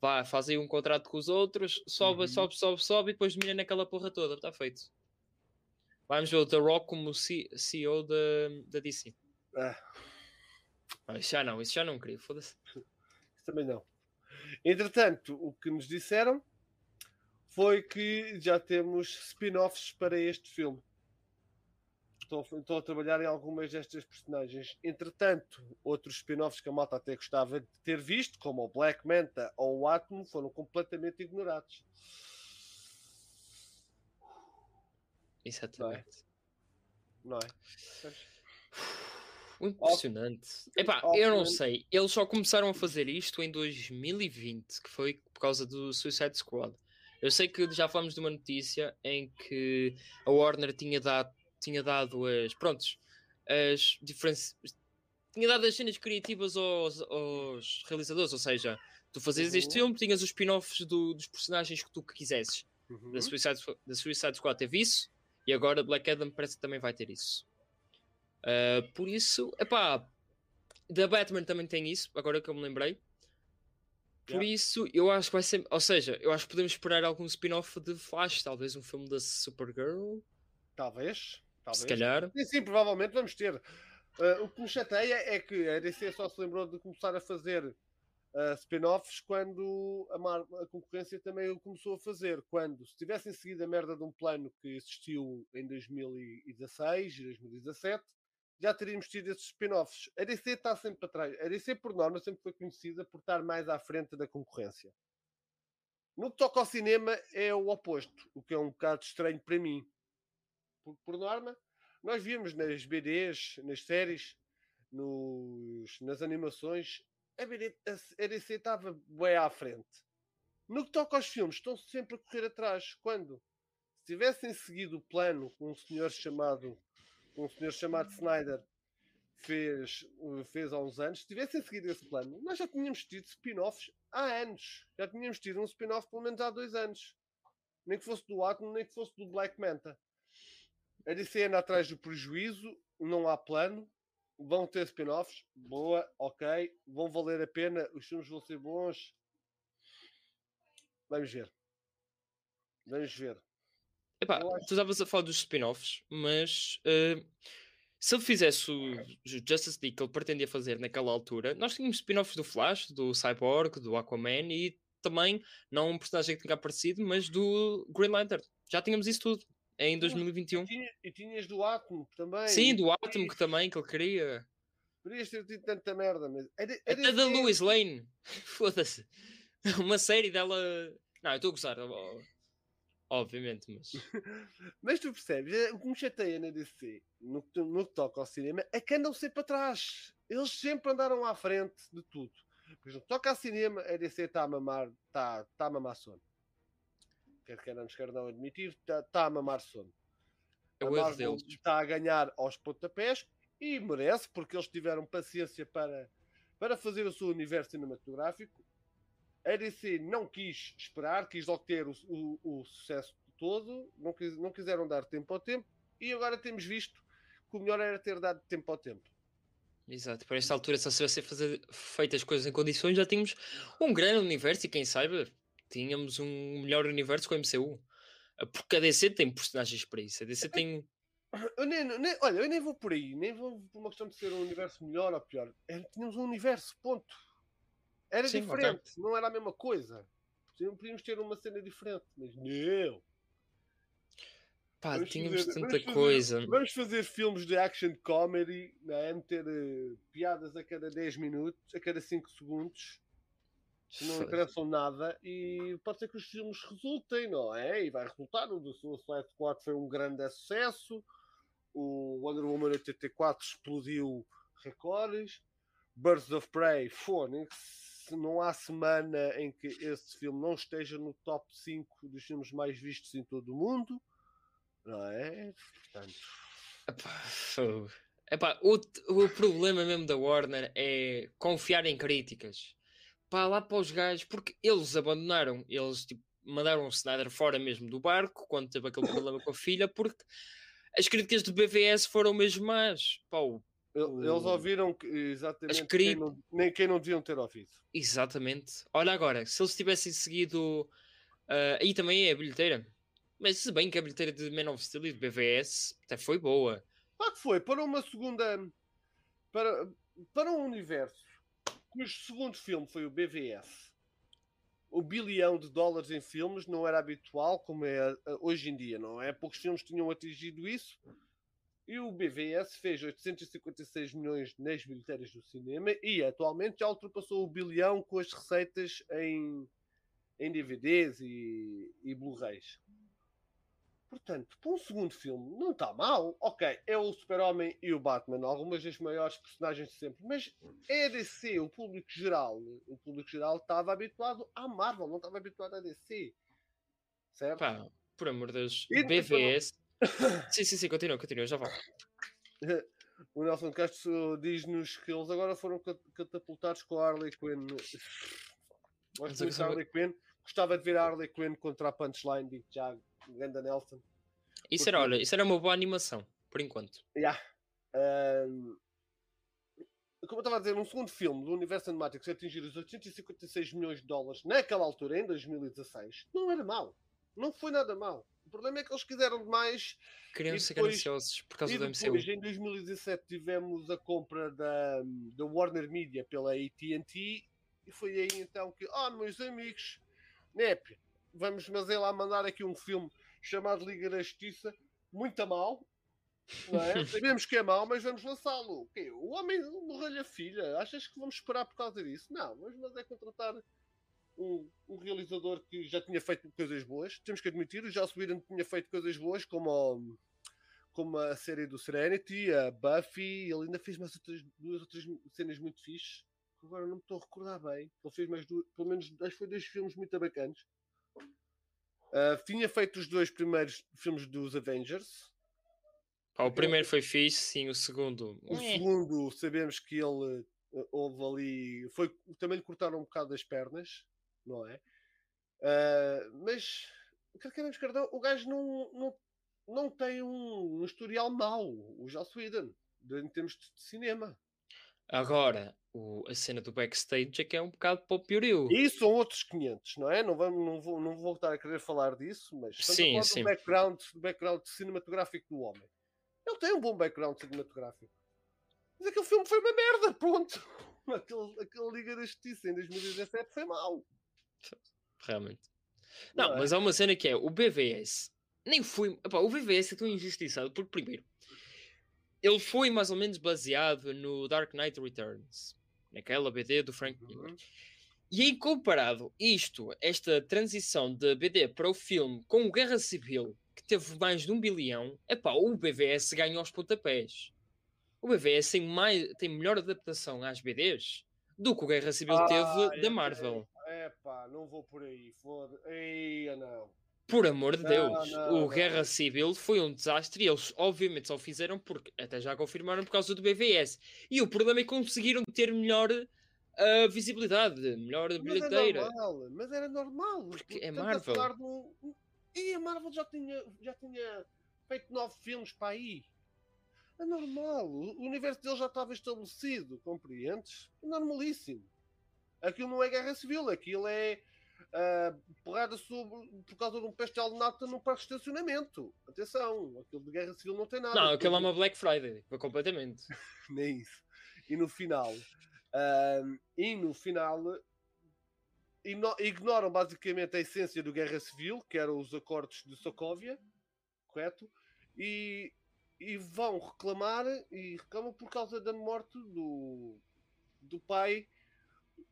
vai fazer um contrato com os outros, sobe, uhum. sobe, sobe, sobe e depois domina naquela porra toda. Está feito. Vamos ver o The Rock como C E O da D C. Ah. Ah, isso já não, isso já não queria, foda-se. Isso também não. Entretanto, o que nos disseram foi que já temos spin-offs para este filme. Estou, estou a trabalhar em algumas destas personagens. Entretanto, outros spin-offs que a malta até gostava de ter visto, como o Black Manta ou o Atom, foram completamente ignorados. Exatamente. Não é? Não é? Impressionante. Epá, eu não sei. Eles só começaram a fazer isto em dois mil e vinte, que foi por causa do Suicide Squad. Eu sei que já falamos de uma notícia em que a Warner tinha dado, tinha dado as... Prontos, as diferenças... Tinha dado as cenas criativas aos, aos realizadores, ou seja, tu fazias uhum. este filme, tinhas os spin-offs do, dos personagens que tu quisesses. Uhum. Da, Suicide, da Suicide Squad teve isso, e agora Black Adam parece que também vai ter isso. Uh, por isso, epá, The Batman também tem isso, agora que eu me lembrei. Por yeah. isso, eu acho que vai ser... Ou seja, eu acho que podemos esperar algum spin-off de Flash, talvez um filme da Supergirl. Talvez, talvez. Se calhar. Sim, sim, provavelmente vamos ter. Uh, o que me chateia é que a D C só se lembrou de começar a fazer uh, spin-offs quando a, Mar- a concorrência também o começou a fazer. Quando, se tivessem seguido a merda de um plano que existiu em dois mil e dezasseis e dois mil e dezassete, já teríamos tido esses spin-offs. A D C está sempre para trás. A D C, por norma, sempre foi conhecida por estar mais à frente da concorrência. No que toca ao cinema, é o oposto, o que é um bocado estranho para mim. Porque, por norma, nós vimos nas B Ds, nas séries, nos, nas animações, a, B D, a D C estava bem à frente. No que toca aos filmes, estão sempre a correr atrás. Quando? Se tivessem seguido o plano com um senhor chamado... um senhor chamado Snyder fez, fez há uns anos, se tivessem seguido esse plano, nós já tínhamos tido spin-offs há anos. Já tínhamos tido um spin-off pelo menos há dois anos. Nem que fosse do Atom, nem que fosse do Black Manta. A D C anda atrás do prejuízo, não há plano, vão ter spin-offs, boa, ok, vão valer a pena, os filmes vão ser bons. Vamos ver. Vamos ver. Epá, tu estavas a falar dos spin-offs, mas uh, se ele fizesse o Justice League que ele pretendia fazer naquela altura, nós tínhamos spin-offs do Flash, do Cyborg, do Aquaman e também, não um personagem que tinha aparecido, mas do Green Lantern. Já tínhamos isso tudo em dois mil e vinte e um. E tinhas, e tinhas do Atom também. Sim, do Atom que também, que ele queria. Podias ter tido tanta merda, mas... Até da Lois Lane. Foda-se. Uma série dela... Não, eu estou a gozar. Obviamente, mas... mas tu percebes, o que me chateia na D C, no, no que toca ao cinema, é que andam sempre para trás. Eles sempre andaram à frente de tudo. Porque não toca a cinema, a D C está a mamar, está, está a mamar sono. Quer queiramos, quer não admitir, está, está a mamar sono. A Marvel está a ganhar aos pontapés e merece, porque eles tiveram paciência para, para fazer o seu universo cinematográfico. A D C não quis esperar, quis logo ter o, o, o sucesso todo, não, quis, não quiseram dar tempo ao tempo, e agora temos visto que o melhor era ter dado tempo ao tempo. Exato, para esta altura, se não soubesse fazer feitas coisas em condições, já tínhamos um grande universo e quem saiba, tínhamos um melhor universo com o M C U. Porque a D C tem personagens para isso, a D C tem... Eu nem, nem, olha, eu nem vou por aí, nem vou por uma questão de ser um universo melhor ou pior. Era, tínhamos um universo, ponto. Era Sim, diferente, não era a mesma coisa. Não podíamos ter uma cena diferente, mas não. Pá, vamos tínhamos fazer, tanta vamos fazer, coisa. Vamos fazer filmes de action comedy, né? Meter uh, piadas a cada dez minutos, a cada cinco segundos. Que não interessam nada e pode ser que os filmes resultem, não é? E vai resultar. O Suicide Squad foi um grande sucesso, o Wonder Woman oitenta e quatro explodiu recordes, Birds of Prey, Phoenix, não há semana em que esse filme não esteja no top cinco dos filmes mais vistos em todo o mundo, não é? Portanto... Epá, o, o problema mesmo da Warner é confiar em críticas. Pá, lá para os gajos, porque eles abandonaram, eles tipo, mandaram o Snyder fora mesmo do barco, quando teve aquele problema com a filha, porque as críticas do B V S foram mesmo más. Pá, o, eles ouviram que, exatamente cri... quem não, nem quem não deviam ter ouvido. Exatamente. Olha agora, se eles tivessem seguido... Uh, aí também é a bilheteira. Mas se bem que a bilheteira de Man of Steel e de B V S até foi boa. Claro que foi, para uma segunda... Para, para um universo... cujo segundo filme foi o B V S. O bilhão de dólares em filmes não era habitual, como é hoje em dia, não é? Poucos filmes tinham atingido isso. E o B V S fez oitocentos e cinquenta e seis milhões nas bilheteiras do cinema e atualmente já ultrapassou o bilhão com as receitas em, em D V Ds e, e Blu-rays. Portanto, para um segundo filme, não está mal. Ok, é o Super-Homem e o Batman, algumas das maiores personagens de sempre, mas é a D C, o público geral, o público geral estava habituado à Marvel, não estava habituado à D C. Certo? Pá, por amor de Deus, e B V S... Não... sim, sim, sim, continua, continua, já vai. O Nelson Castro diz-nos que eles agora foram catapultados com a Harley Quinn. Gosto muito da Harley Quinn. Gostava de ver a Harley Quinn contra a Punchline, digo já, Ganda Nelson. Isso porque... era, olha, isso era uma boa animação, por enquanto. Yeah. Um... Como eu estava a dizer, um segundo filme do universo animático se atingir os oitocentos e cinquenta e seis milhões de dólares naquela altura, em dois mil e dezasseis, não era mau. Não foi nada mau. O problema é que eles quiseram demais. Queriam ser gananciosos por causa do M C U. E depois, em dois mil e dezassete, tivemos a compra da, da Warner Media pela A T and T e foi aí então que, ah, oh, meus amigos... Népia, vamos mas é lá mandar aqui um filme chamado Liga da Justiça, muito a mal, não é? Sabemos que é mau, mas vamos lançá-lo. O homem morreu-lhe a filha, achas que vamos esperar por causa disso? Não, vamos mas é contratar um, um realizador que já tinha feito coisas boas, temos que admitir, o Joss Whedon tinha feito coisas boas, como, o, como a série do Serenity, a Buffy, ele ainda fez mais outras, duas outras cenas muito fixes. Agora não me estou a recordar bem. Ele fez mais duas, pelo menos acho que foi dois filmes muito bacanas. Uh, tinha feito os dois primeiros filmes dos Avengers. Ah, o primeiro foi fixe, sim. O segundo... O é. segundo, sabemos que ele houve ali... Foi, também lhe cortaram um bocado das pernas, não é? Uh, mas, queremos cardão, o gajo não, não, não tem um, um historial mau. O Joss Whedon, em termos de, de cinema. Agora... O, a cena do backstage é que é um bocado para o piorio. E isso são outros quinhentos, não é? Não, vamos, não, vou, não vou voltar a querer falar disso, mas sim, sim. Do, background, do background cinematográfico do homem. Ele tem um bom background cinematográfico. Mas aquele filme foi uma merda, pronto. Aquele, aquele Liga da Justiça em dois mil e dezassete foi mau. Realmente. Não, não é? Mas há uma cena que é o B V S. Nem foi... Epá, o B V S é tão injustiçado porque, primeiro, ele foi mais ou menos baseado no Dark Knight Returns. Naquela B D do Frank Miller. Uhum. E aí comparado isto, esta transição da B D para o filme com o Guerra Civil, que teve mais de um bilhão, epá, o B V S ganhou aos pontapés. O B V S tem, mais, tem melhor adaptação às B Ds do que o Guerra Civil ah, teve é, da Marvel. É, é pá, não vou por aí, foda-se, não. Por amor de não, Deus, não, o não, Guerra não. Civil foi um desastre e eles obviamente só fizeram porque, até já confirmaram, por causa do B V S. E o problema é que conseguiram ter melhor uh, visibilidade, melhor mas bilheteira. Era normal, mas era normal. Porque é Marvel. Do... E a Marvel já tinha, já tinha feito nove filmes para aí. É normal, o universo dele já estava estabelecido, compreendes? É normalíssimo. Aquilo não é Guerra Civil, aquilo é uh, porrada sobre, por causa de um pastel de nata num parque de estacionamento. Atenção, aquilo de Guerra Civil não tem nada. Não, aquilo é uma Black Friday, completamente. Nem isso. E no final, uh, e no final, ino- ignoram basicamente a essência do Guerra Civil, que eram os acordos de Sokovia, correto? E... E vão reclamar, e reclamam por causa da morte do, do pai,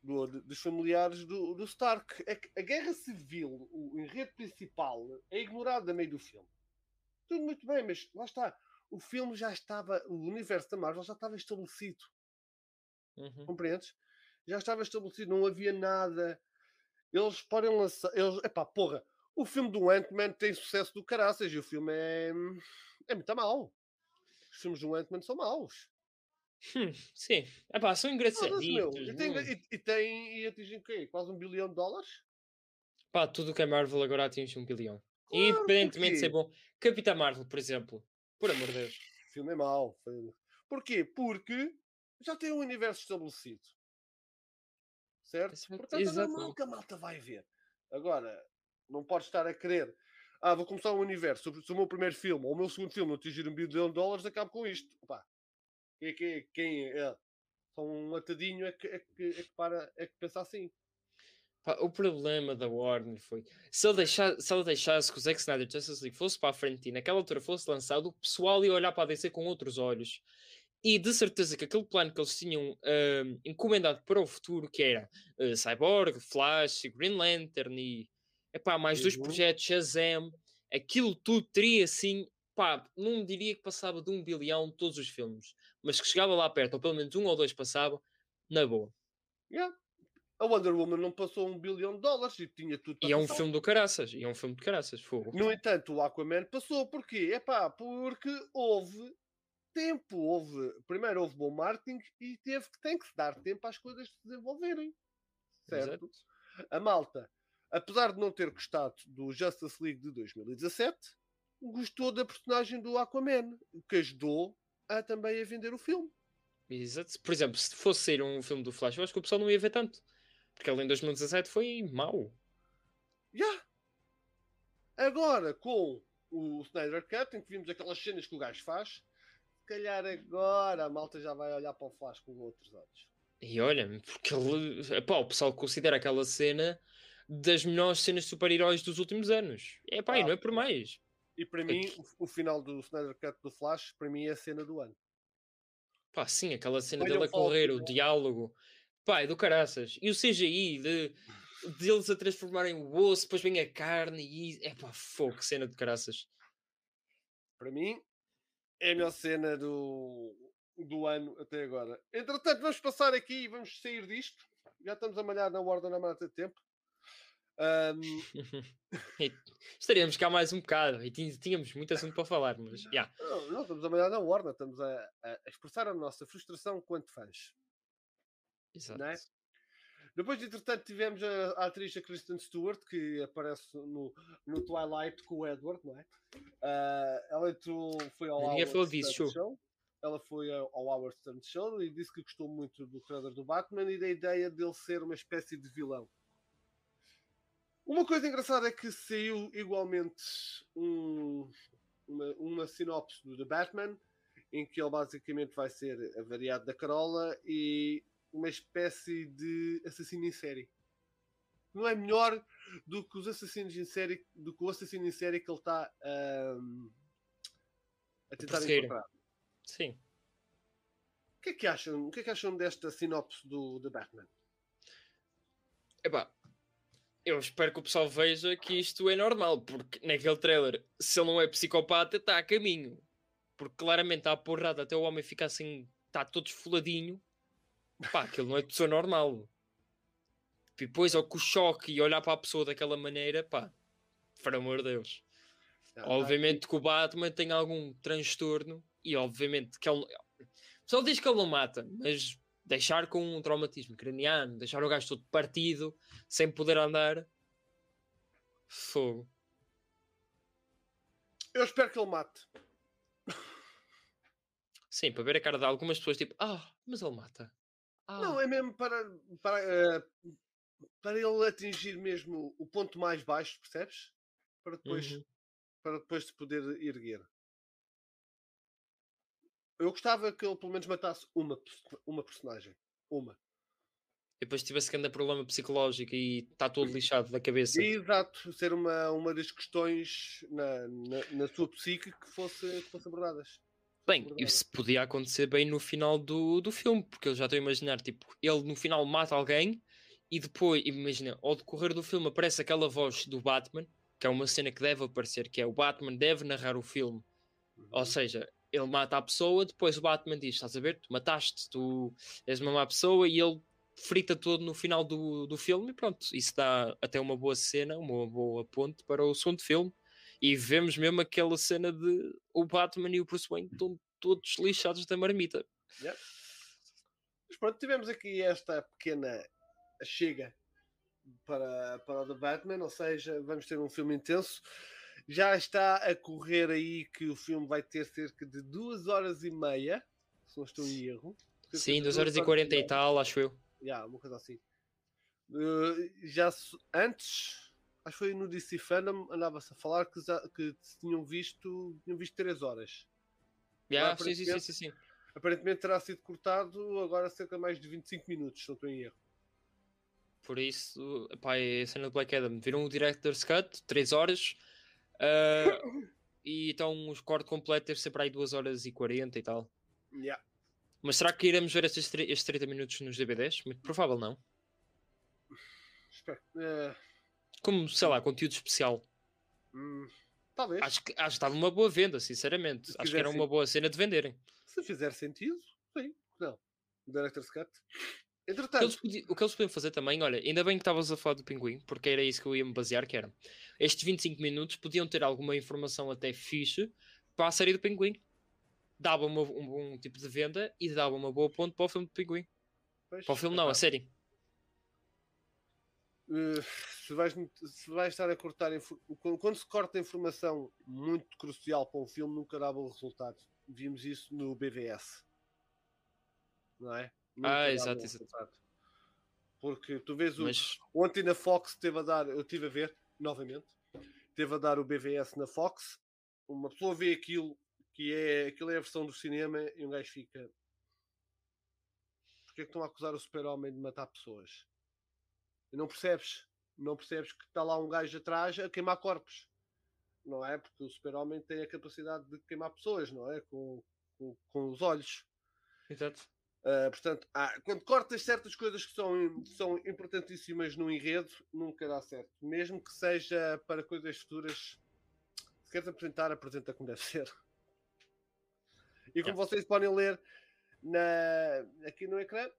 do, dos familiares do, do Stark. A, a Guerra Civil, o enredo principal, é ignorado a meio do filme. Tudo muito bem, mas lá está. O filme já estava, o universo da Marvel já estava estabelecido. Uhum. Compreendes? Já estava estabelecido, não havia nada. Eles podem lançar... Eles, epá, porra, o filme do Ant-Man tem sucesso do caraças e o filme é... É muito mau. Os filmes do Ant-Man são maus. Hum, sim. Ah, pá, são engraçadinhos. E tem, hum. e, e tem... E atingem o quê? Quase um bilhão de dólares? Pá, tudo que é Marvel agora atinge um bilhão. Claro, independentemente de ser bom. Capitã Marvel, por exemplo. Por amor de Deus. O filme é mau. Porquê? Porque já tem um universo estabelecido. Certo? Esse... Portanto, exato. Não é mal que a malta vai ver. Agora, não pode estar a querer... Ah, vou começar um universo. Se o meu primeiro filme ou o meu segundo filme não atingir um bilhão de dólares, acabo com isto. Opa. Quem, quem, quem é? Só um matadinho é que, é, que, é, que para, é que pensa assim. Pá, o problema da Warner foi... Se ele deixasse, se ele deixasse que o Zack Snyder Justice League fosse para a frente e naquela altura fosse lançado, o pessoal ia olhar para a D C com outros olhos. E de certeza que aquele plano que eles tinham uh, encomendado para o futuro, que era uh, Cyborg, Flash, Green Lantern e... Epá, mais uhum. dois projetos, Shazam, aquilo tudo teria assim, pá, não diria que passava de um bilhão todos os filmes, mas que chegava lá perto, ou pelo menos um ou dois passava, na boa. Yeah. A Wonder Woman não passou um bilhão de dólares e tinha tudo para E é um filme do caraças, e é um filme de caraças, fogo. No entanto, o Aquaman passou, porquê? Epá, porque houve tempo, houve, primeiro houve bom marketing e teve que tem que se dar tempo às coisas se desenvolverem, certo? Exato. A malta, apesar de não ter gostado do Justice League de dois mil e dezassete, gostou da personagem do Aquaman, o que ajudou a, também a vender o filme. Exato. Por exemplo, se fosse sair um filme do Flash, eu acho que o pessoal não ia ver tanto. Porque ele em dois mil e dezassete foi mau. Já! Yeah. Agora, com o Snyder Cut, em que vimos aquelas cenas que o gajo faz, se calhar agora a malta já vai olhar para o Flash com outros olhos. E olha, porque ele... Pá, o pessoal considera aquela cena... das melhores cenas de super-heróis dos últimos anos. É pá, ah, e não é por mais. E para é mim, que... o, o final do Snyder Cut do Flash, para mim é a cena do ano. Pá, sim, aquela cena dele a correr, o diálogo. Pá, é do caraças. E o C G I, de, de eles a transformarem o osso, depois vem a carne e... É pá, fogo, cena de caraças. Para mim, é a melhor cena do, do ano até agora. Entretanto, vamos passar aqui e vamos sair disto. Já estamos a malhar na ordem na mata de tempo. Um... Estaríamos cá mais um bocado e tínhamos muito assunto para falar, mas yeah. não, não estamos a melhorar na ordem, estamos a, a expressar a nossa frustração quanto fãs. Exato. Não é? Depois, entretanto, tivemos a, a atriz a Kristen Stewart, que aparece no, no Twilight com o Edward, não é? Uh, ela entrou, foi ao Howard Stern show. show ela foi ao Howard Stern Show e disse que gostou muito do trailer do Batman e da ideia dele ser uma espécie de vilão. Uma coisa engraçada é que saiu igualmente um, uma, uma sinopse do The Batman, em que ele basicamente vai ser avariado da carola e uma espécie de assassino em série. Não é melhor do que os assassinos em série, do que o assassino em série que ele está um, a tentar encontrar. Sim. O que é que acham? O que é que acham desta sinopse do The Batman? Epá. Eu espero que o pessoal veja que isto é normal, porque naquele trailer, se ele não é psicopata, está a caminho. Porque claramente está a porrada até o homem ficar assim, está todo esfoladinho. pá, aquilo não é de pessoa normal. E depois, ou com o choque e olhar para a pessoa daquela maneira, pá, por amor de Deus. Não, obviamente não. Que o Batman tem algum transtorno e obviamente que ele... O pessoal diz que ele não mata, mas deixar com um traumatismo craniano, deixar o gajo todo partido, sem poder andar... Fogo. Eu espero que ele mate. Sim, para ver a cara de algumas pessoas, tipo, ah, mas ele mata. Ah. Não, é mesmo para, para, uh, para ele atingir mesmo o ponto mais baixo, percebes? Para depois, uhum. para depois se poder erguer. Eu gostava que ele pelo menos matasse uma, uma personagem. Uma. E depois tivesse que andar problema psicológico e está todo lixado da cabeça. Exato. Ser uma, uma das questões na, na, na sua psique que fosse, que fosse abordadas. Bem, isso podia acontecer bem no final do, do filme, porque eu já estou a imaginar, tipo, ele no final mata alguém e depois, imagina, ao decorrer do filme aparece aquela voz do Batman, que é uma cena que deve aparecer, que é o Batman deve narrar o filme. Uhum. Ou seja, ele mata a pessoa, depois o Batman diz, estás a ver, tu mataste, tu és uma má pessoa, e ele frita tudo no final do, do filme e pronto, isso dá até uma boa cena, uma boa ponte para o segundo filme. E vemos mesmo aquela cena de o Batman e o Bruce Wayne estão todos lixados da marmita. Yeah. Mas pronto, tivemos aqui esta pequena chega para, para o The Batman, ou seja, vamos ter um filme intenso. Já está a correr aí que o filme vai ter cerca de duas horas e meia, se não estou em erro. Sim, duas horas e quarenta e tal, acho eu. Yeah, uma coisa assim. Uh, já antes... Acho que foi no D C Fandom, andava-se a falar que, já, que tinham visto tinham visto três horas. Yeah, agora, sim, sim, sim, sim. Aparentemente terá sido cortado agora cerca de mais de vinte e cinco minutos, se não estou em erro. Por isso, pá, é a cena do Black Adam. Viram o Director's Cut, três horas. Uh, e então o corte completo deve ser para aí duas horas e quarenta e tal. Yeah. Mas será que iremos ver estes, estes trinta minutos nos D V Ds? Muito provável não. Espero. Uh... Como, sei lá, conteúdo especial. Hum, talvez. Acho que acho que estava uma boa venda, sinceramente. Acho que era sentido. Uma boa cena de venderem. Se fizer sentido, sim. Não. Director's Cut. Entretanto. O que, podiam, o que eles podiam fazer também, olha, ainda bem que estavas a falar do Pinguim, porque era isso que eu ia me basear, que era. Estes vinte e cinco minutos podiam ter alguma informação até fixe para a série do Pinguim. Dava uma, um bom tipo de venda e dava uma boa ponte para o filme do Pinguim. Pois, para o filme é não, claro. A série. Uh, se, vais, se vais estar a cortar quando, quando se corta informação muito crucial para um filme, nunca dá bom resultado. Vimos isso no B V S, não é? Nunca ah, exato, exato. Porque tu vês o... Mas... ontem na Fox teve a dar, eu estive a ver novamente, teve a dar o B V S na Fox. Uma pessoa vê aquilo que é, aquilo é a versão do cinema e um gajo fica, porque é que estão a acusar o Super-Homem de matar pessoas? Não percebes, não percebes que está lá um gajo atrás a queimar corpos, não é? Porque o Super-Homem tem a capacidade de queimar pessoas, não é? Com, com, com os olhos. Exato. Uh, portanto, há, quando cortas certas coisas que são, são importantíssimas no enredo, nunca dá certo. Mesmo que seja para coisas futuras, se queres apresentar, apresenta como deve ser. E como vocês podem ler na, aqui no ecrã,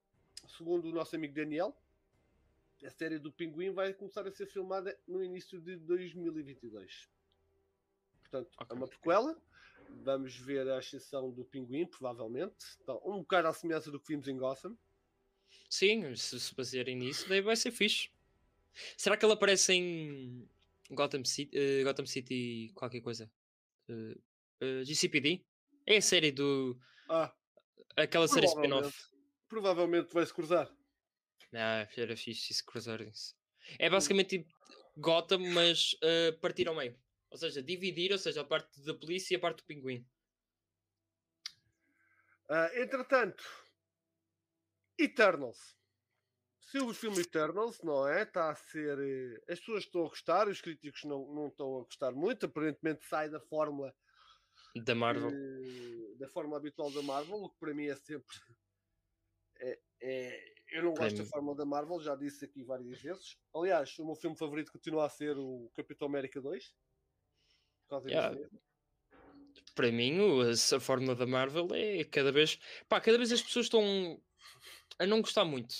segundo o nosso amigo Daniel, a série do Pinguim vai começar a ser filmada no início de dois mil e vinte e dois. Portanto, okay. É uma prequela. Vamos ver a ascensão do Pinguim, provavelmente. Então, um bocado à semelhança do que vimos em Gotham. Sim, se se basearem nisso, daí vai ser fixe. Será que ele aparece em Gotham City, uh, Gotham City qualquer coisa? Uh, uh, G C P D? É a série do... Ah, aquela série spin-off. Provavelmente vai-se cruzar. Não, era fixe se cruzarem-se. É basicamente tipo Gotham, mas uh, partir ao meio. Ou seja, dividir, ou seja, a parte da polícia e a parte do Pinguim. Uh, entretanto, Eternals. Se o filme Eternals, não é? Está a ser... Uh, as pessoas estão a gostar, os críticos não, não estão a gostar muito. Aparentemente sai da fórmula... Da Marvel. Uh, da fórmula habitual da Marvel, o que para mim é sempre... é... é... Eu não gosto da fórmula da Marvel, já disse aqui várias vezes. Aliás, o meu filme favorito continua a ser o Capitão América dois. Por causa yeah. Para mim, a fórmula da Marvel é cada vez... Pá, cada vez as pessoas estão... a não gostar muito.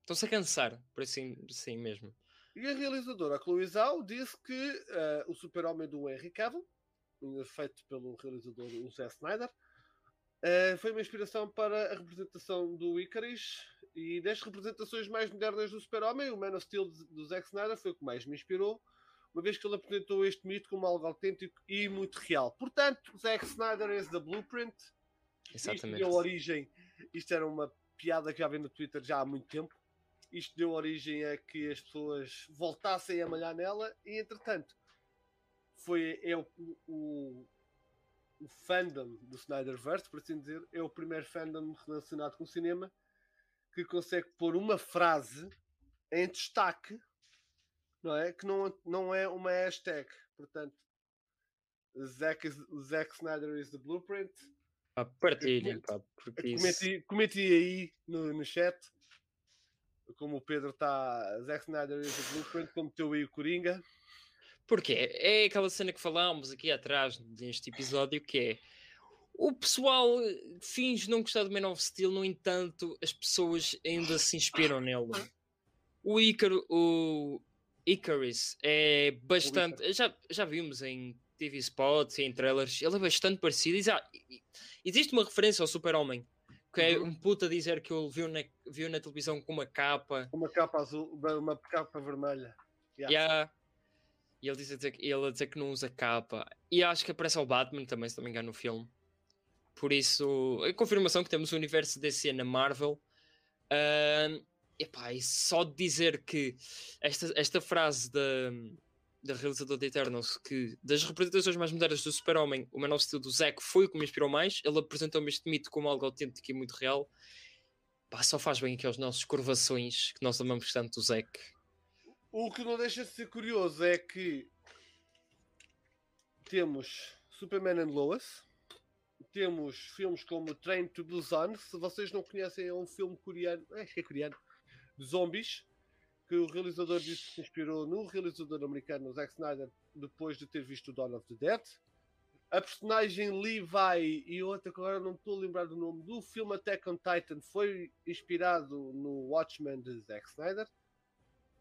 Estão-se a cansar, por assim, assim mesmo. E a realizadora, a Chloe Zhao, disse que uh, o super-homem do Henry Cavill, feito pelo realizador o Zack Snyder, uh, foi uma inspiração para a representação do Icarus, e das representações mais modernas do super-homem, o Man of Steel do Zack Snyder foi o que mais me inspirou, uma vez que ele apresentou este mito como algo autêntico e muito real. Portanto, Zack Snyder is the blueprint. Exatamente. Isto deu origem, isto era uma piada que já vem no Twitter já há muito tempo, isto deu origem a que as pessoas voltassem a malhar nela, e entretanto foi é o, o, o fandom do Snyderverse, por assim dizer, é o primeiro fandom relacionado com o cinema que consegue pôr uma frase em destaque, não é? Que não, não é uma hashtag. Portanto, Zack, Zack Snyder is the blueprint. Ah, partilhem, pá, porque cometi, isso... cometi aí no, no chat, como o Pedro está, Zack Snyder is the blueprint, como teu aí o Coringa. Porque é aquela cena que falámos aqui atrás neste episódio, que é o pessoal finge não gostar do Man of Steel, no entanto as pessoas ainda se inspiram nele. O, Icaro, o Icarus é bastante, já, já vimos em T V spots, em trailers, ele é bastante parecido. Existe uma referência ao Super-Homem, que é um puto a dizer que ele viu na, viu na televisão com uma capa, uma capa azul, uma capa vermelha, yeah. Yeah. E ele, diz a dizer que, ele a dizer que não usa capa. E acho que aparece ao Batman também, se não me engano, no filme. Por isso, é confirmação que temos o universo D C na Marvel. Uh, epá, e só dizer que esta, esta frase da, da realizadora de Eternals, que das representações mais modernas do Super-Homem, o Man of Steel do Zack foi o que me inspirou mais. Ele apresentou-me este mito como algo autêntico e muito real. Pá, só faz bem aqui aos nossos corvações, que nós amamos tanto do Zack. O que não deixa de ser curioso é que temos Superman and Lois, temos filmes como Train to Busan, se vocês não conhecem é um filme coreano, acho que é coreano, de zombies, que o realizador disse que se inspirou no realizador americano Zack Snyder depois de ter visto Dawn of the Dead. A personagem Levi e outra que agora não estou a lembrar do nome do filme Attack on Titan foi inspirado no Watchmen de Zack Snyder.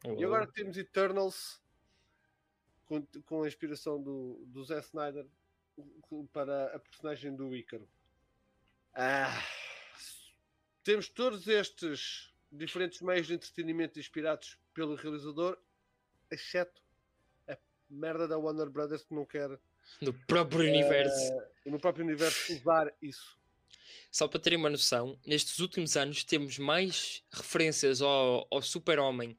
Olá. E agora temos Eternals com, com a inspiração do, do Zack Snyder para a personagem do Ícaro. Ah, temos todos estes diferentes meios de entretenimento inspirados pelo realizador, exceto a merda da Warner Brothers, que não quer no próprio universo, uh, no próprio universo usar isso. Só para terem uma noção, nestes últimos anos temos mais referências ao, ao Super-Homem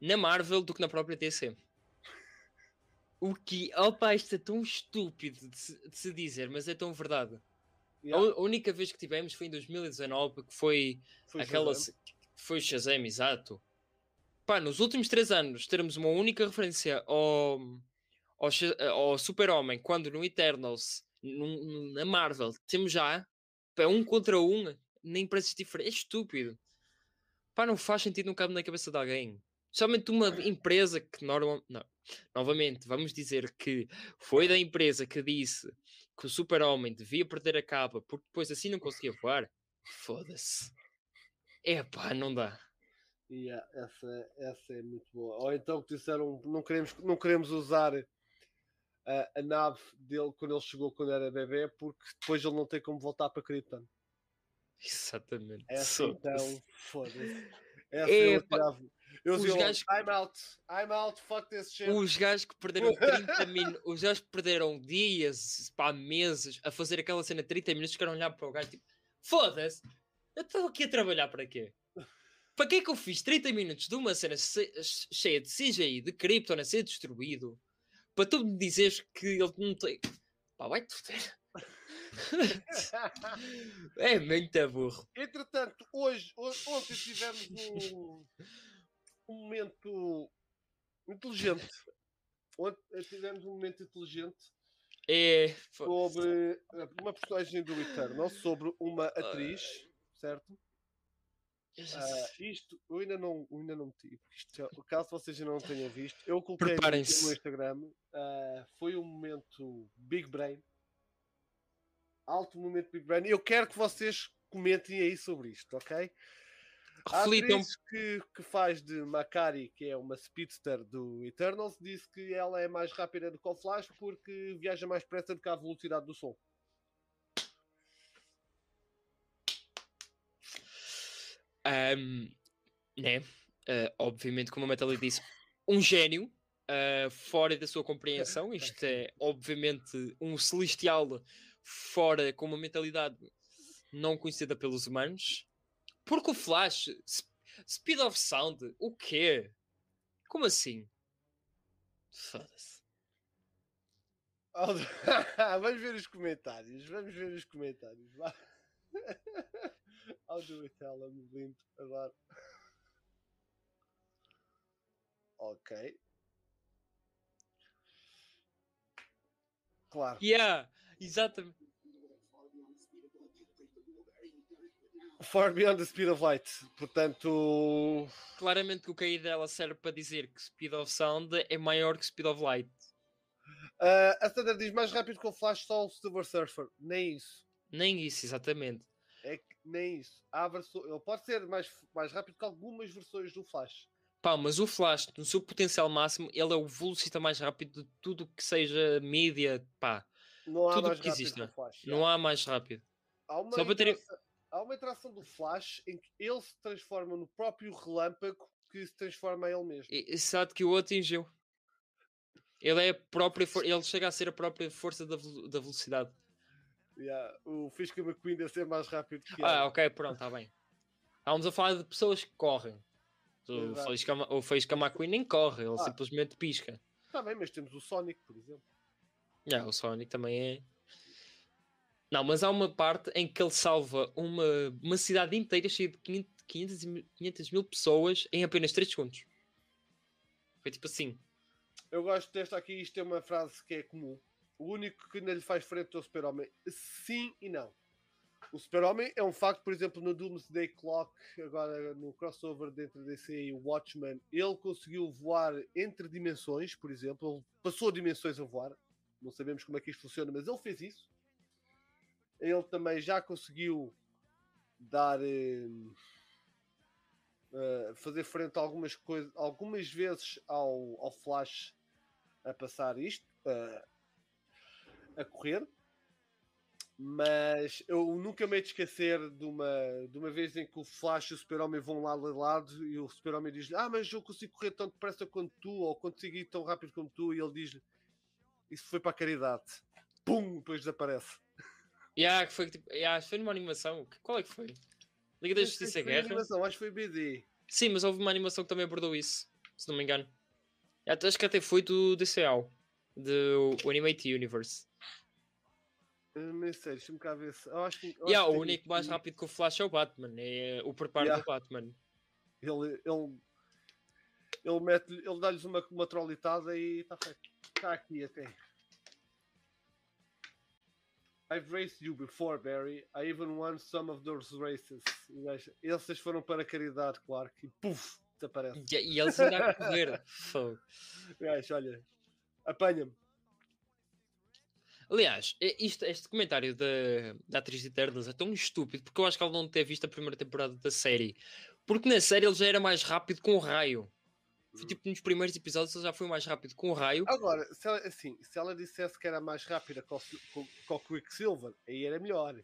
na Marvel do que na própria D C. O que, opa, isto é tão estúpido de se, de se dizer, mas é tão verdade. Yeah. A, a única vez que tivemos foi em dois mil e dezanove, que foi, foi aquela Shazam. Foi Shazam, exato. Pá, nos últimos três anos teremos uma única referência ao, ao, ao Super-Homem, quando no Eternals, no, na Marvel, temos já pá, um contra um, nem preços diferentes. É estúpido. Pá, não faz sentido, não cabe na cabeça de alguém. Somente uma empresa que normal... não. Novamente, vamos dizer que foi da empresa que disse que o Super-Homem devia perder a capa porque depois assim não conseguia voar. Foda-se. É pá, não dá. Yeah, essa, essa é muito boa. Ou então que disseram, não queremos, não queremos usar a, a nave dele quando ele chegou, quando era bebê, porque depois ele não tem como voltar para Krypton. Exatamente. Essa, então, foda-se. Essa é outra nave. Eu os gajos que... I'm out, I'm out, fuck this shit. Os gajos que perderam trinta minutos, os gajos que perderam dias, pá, meses, a fazer aquela cena de trinta minutos, ficaram a olhar para o gajo tipo, foda-se, eu estou aqui a trabalhar para quê? Para que é que eu fiz trinta minutos de uma cena se... cheia de C G I, de Krypton a ser destruído, para tu me dizeres que ele não tem... Pá, vai-te foder. É muito burro. Entretanto, hoje, hoje ontem tivemos um... um momento inteligente. Ontem tivemos um momento inteligente é... sobre uma personagem do Eternal, sobre uma atriz, uh... certo? Uh, isto eu ainda não, ainda não meti. Isto, caso vocês ainda não tenham visto, eu coloquei no meu Instagram. Uh, foi um momento Big Brain. Alto momento Big Brain. Eu quero que vocês comentem aí sobre isto, ok? reflitam. A atriz que, que faz de Makari, que é uma speedster do Eternals, disse que ela é mais rápida do que o Flash porque viaja mais depressa do que a velocidade do som. Um, né? Uh, obviamente, como a Metallica disse, um gênio uh, fora da sua compreensão. Isto é obviamente um celestial fora, com uma mentalidade não conhecida pelos humanos. Porque o Flash, speed of sound, o quê? Como assim? Foda-se. Vamos ver os comentários. Vamos ver os comentários. Vá. I'll do it, Alan, lindo, agora. Ok. Claro. Yeah, exatamente. Far beyond the speed of light. Portanto... Claramente que o cair dela serve para dizer que speed of sound é maior que speed of light. Uh, a Sandra diz mais rápido que o Flash só o Silver Surfer. Nem isso. Nem isso, exatamente. É que nem isso. Há verso... Ele pode ser mais, mais rápido que algumas versões do Flash. Pá, mas o Flash, no seu potencial máximo, ele é o velocista mais rápido de tudo que seja mídia, pá. Não há tudo mais que rápido existe, que o Flash. Não é. Há mais rápido. Há uma, interação, ter... há uma interação do Flash em que ele se transforma no próprio relâmpago que se transforma em ele mesmo. Exato, que o atingiu. Ele, é a própria for... ele chega a ser a própria força da, da velocidade. Yeah, o Fisca McQueen deve ser mais rápido que ele. Ah, ok, pronto, está bem. Estávamos a falar de pessoas que correm. O Fisca McQueen nem corre, ele ah. simplesmente pisca. Está bem, mas temos o Sonic, por exemplo. É, o Sonic também é... Não, mas há uma parte em que ele salva uma, uma cidade inteira cheia de quinhentas mil pessoas em apenas três segundos. Foi tipo assim. Eu gosto desta aqui, isto é uma frase que é comum. O único que não lhe faz frente é o Super-Homem. Sim e não. O Super-Homem é um facto, por exemplo, no Doomsday Clock, agora no crossover entre D C e o Watchmen, ele conseguiu voar entre dimensões, por exemplo. Ele passou dimensões a voar. Não sabemos como é que isto funciona, mas ele fez isso. Ele também já conseguiu dar... Hum, uh, fazer frente a algumas coisas, algumas vezes ao, ao Flash a passar isto. Uh, a correr, mas eu nunca me esquecer de uma, de uma vez em que o Flash e o Super-Homem vão lá de lado e o Super-Homem diz-lhe, ah, mas eu consigo correr tão depressa quanto tu, ou consigo ir tão rápido como tu, e ele diz-lhe, isso foi para a caridade. Pum! Depois desaparece. Yeah, foi, yeah, foi numa animação. Qual é que foi? Liga da Justiça Guerra? Animação, acho que foi B D. Sim, mas houve uma animação que também abordou isso, se não me engano. Acho que até foi do D C A O, do Animate Universe. Não sei, deixa-me cá ver se... Eu acho que, eu yeah, acho o único que... mais rápido que o Flash é o Batman. É o preparo yeah. do Batman. Ele... Ele, ele, mete, ele dá-lhes uma, uma trolitada e está feito. Está aqui até. I've raced you before, Barry. I even won some of those races. Essas foram para a caridade, claro. E puf, desaparece. E, e eles ainda a correr. Gajo, olha. Apanha-me. Aliás, isto, este comentário da, da atriz de Eternals é tão estúpido porque eu acho que ela não teve visto a primeira temporada da série. Porque na série ele já era mais rápido com o raio. Foi tipo nos primeiros episódios ele já foi mais rápido com o raio. Agora, se ela, assim, se ela dissesse que era mais rápida com o Quicksilver, aí era melhor.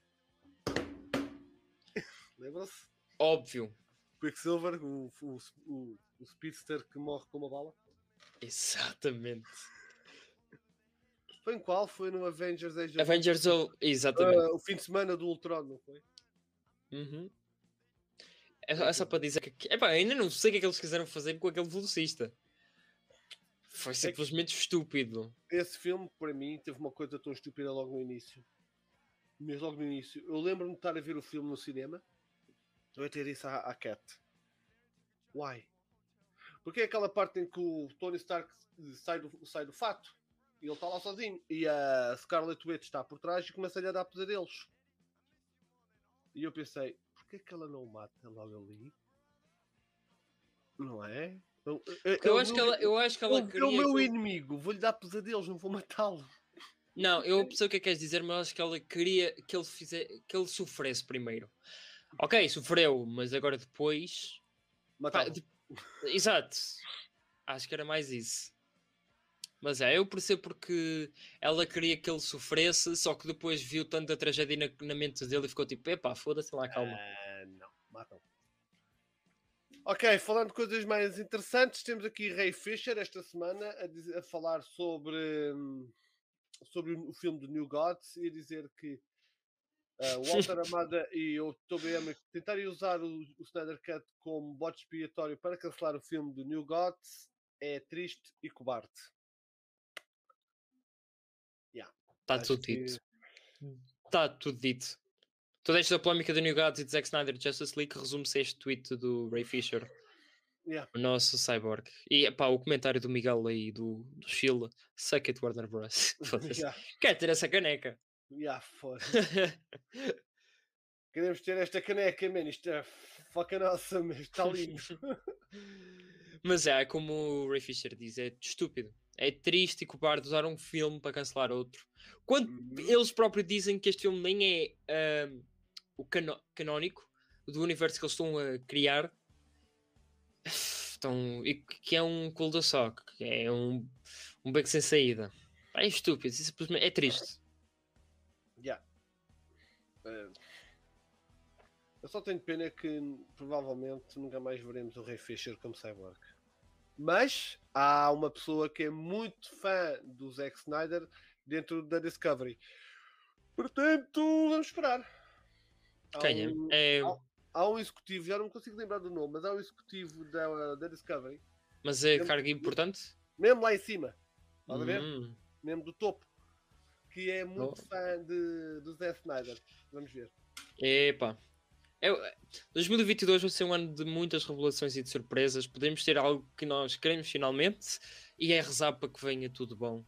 Lembra-se? Óbvio. Quicksilver, o, o, o, o speedster que morre com uma bala. Exatamente. Foi em qual? Foi no Avengers Age of... Avengers, exatamente. Uh, o fim de semana do Ultron, não foi? Uhum. É, é só para dizer que... Epá, ainda não sei o que é que eles quiseram fazer com aquele velocista. Foi simplesmente é estúpido. Esse filme, para mim, teve uma coisa tão estúpida logo no início. Mas logo no início. Eu lembro-me de estar a ver o filme no cinema. Eu ia ter isso à, à Cat. Why? Porque é aquela parte em que o Tony Stark sai do, sai do fato. E ele está lá sozinho. E a Scarlet Witch está por trás e começa a lhe a dar pesadelos. E eu pensei, porquê é que ela não o mata logo ali? Não é? Eu, eu, eu, acho, meu, que ela, eu acho que ela eu, queria... É o meu que... inimigo. Vou-lhe dar pesadelos, não vou matá-lo. Não, eu percebo o que é que queres dizer, mas acho que ela queria que ele, fizer, que ele sofresse primeiro. Ok, sofreu, mas agora depois... Pá, de... Exato. Acho que era mais isso. Mas é, eu percebo porque ela queria que ele sofresse, só que depois viu tanta tragédia na, na mente dele e ficou tipo, epá, foda-se lá, calma. Uh, não, matam. Ok, falando de coisas mais interessantes, temos aqui Ray Fisher esta semana a, dizer, a falar sobre, sobre o filme do New Gods e a dizer que uh, Walter Amada e o T B M tentarem usar o, o Snyder Cut como bode expiatório para cancelar o filme do New Gods é triste e cobarde. Está tudo que... dito. Está tudo dito. Toda esta polémica do New Gods e de Zack Snyder de Justice League resume-se a este tweet do Ray Fisher. Yeah. O nosso cyborg. E pá, o comentário do Miguel aí, do, do Chile. Suck it, Warner Bros. Yeah. Quer ter essa caneca? Yeah, foda. Queremos ter esta caneca, man. Isto é fucking awesome. Está lindo. Mas é, como o Ray Fisher diz, é estúpido. É triste e cobarde usar um filme para cancelar outro. Quando eles próprios dizem que este filme nem é um, o cano- canónico do universo que eles estão a criar, estão, e que é um cool do sock, que é um, um beco sem saída. É estúpido, é triste. Yeah. Eu só tenho pena que provavelmente nunca mais veremos o Ray Fisher como cyborg. Mas há uma pessoa que é muito fã do Zack Snyder dentro da Discovery. Portanto, vamos esperar. Quem um, é? Há, há um executivo, já não consigo lembrar do nome, mas há um executivo da, da Discovery. Mas é cargo importante? Mesmo lá em cima. Pode ver? Hum. Mesmo do topo. Que é muito oh. fã de, do Zack Snyder. Vamos ver. Epá. Eu, dois mil e vinte e dois vai ser um ano de muitas revelações e de surpresas. Podemos ter algo que nós queremos finalmente e é rezar para que venha tudo bom.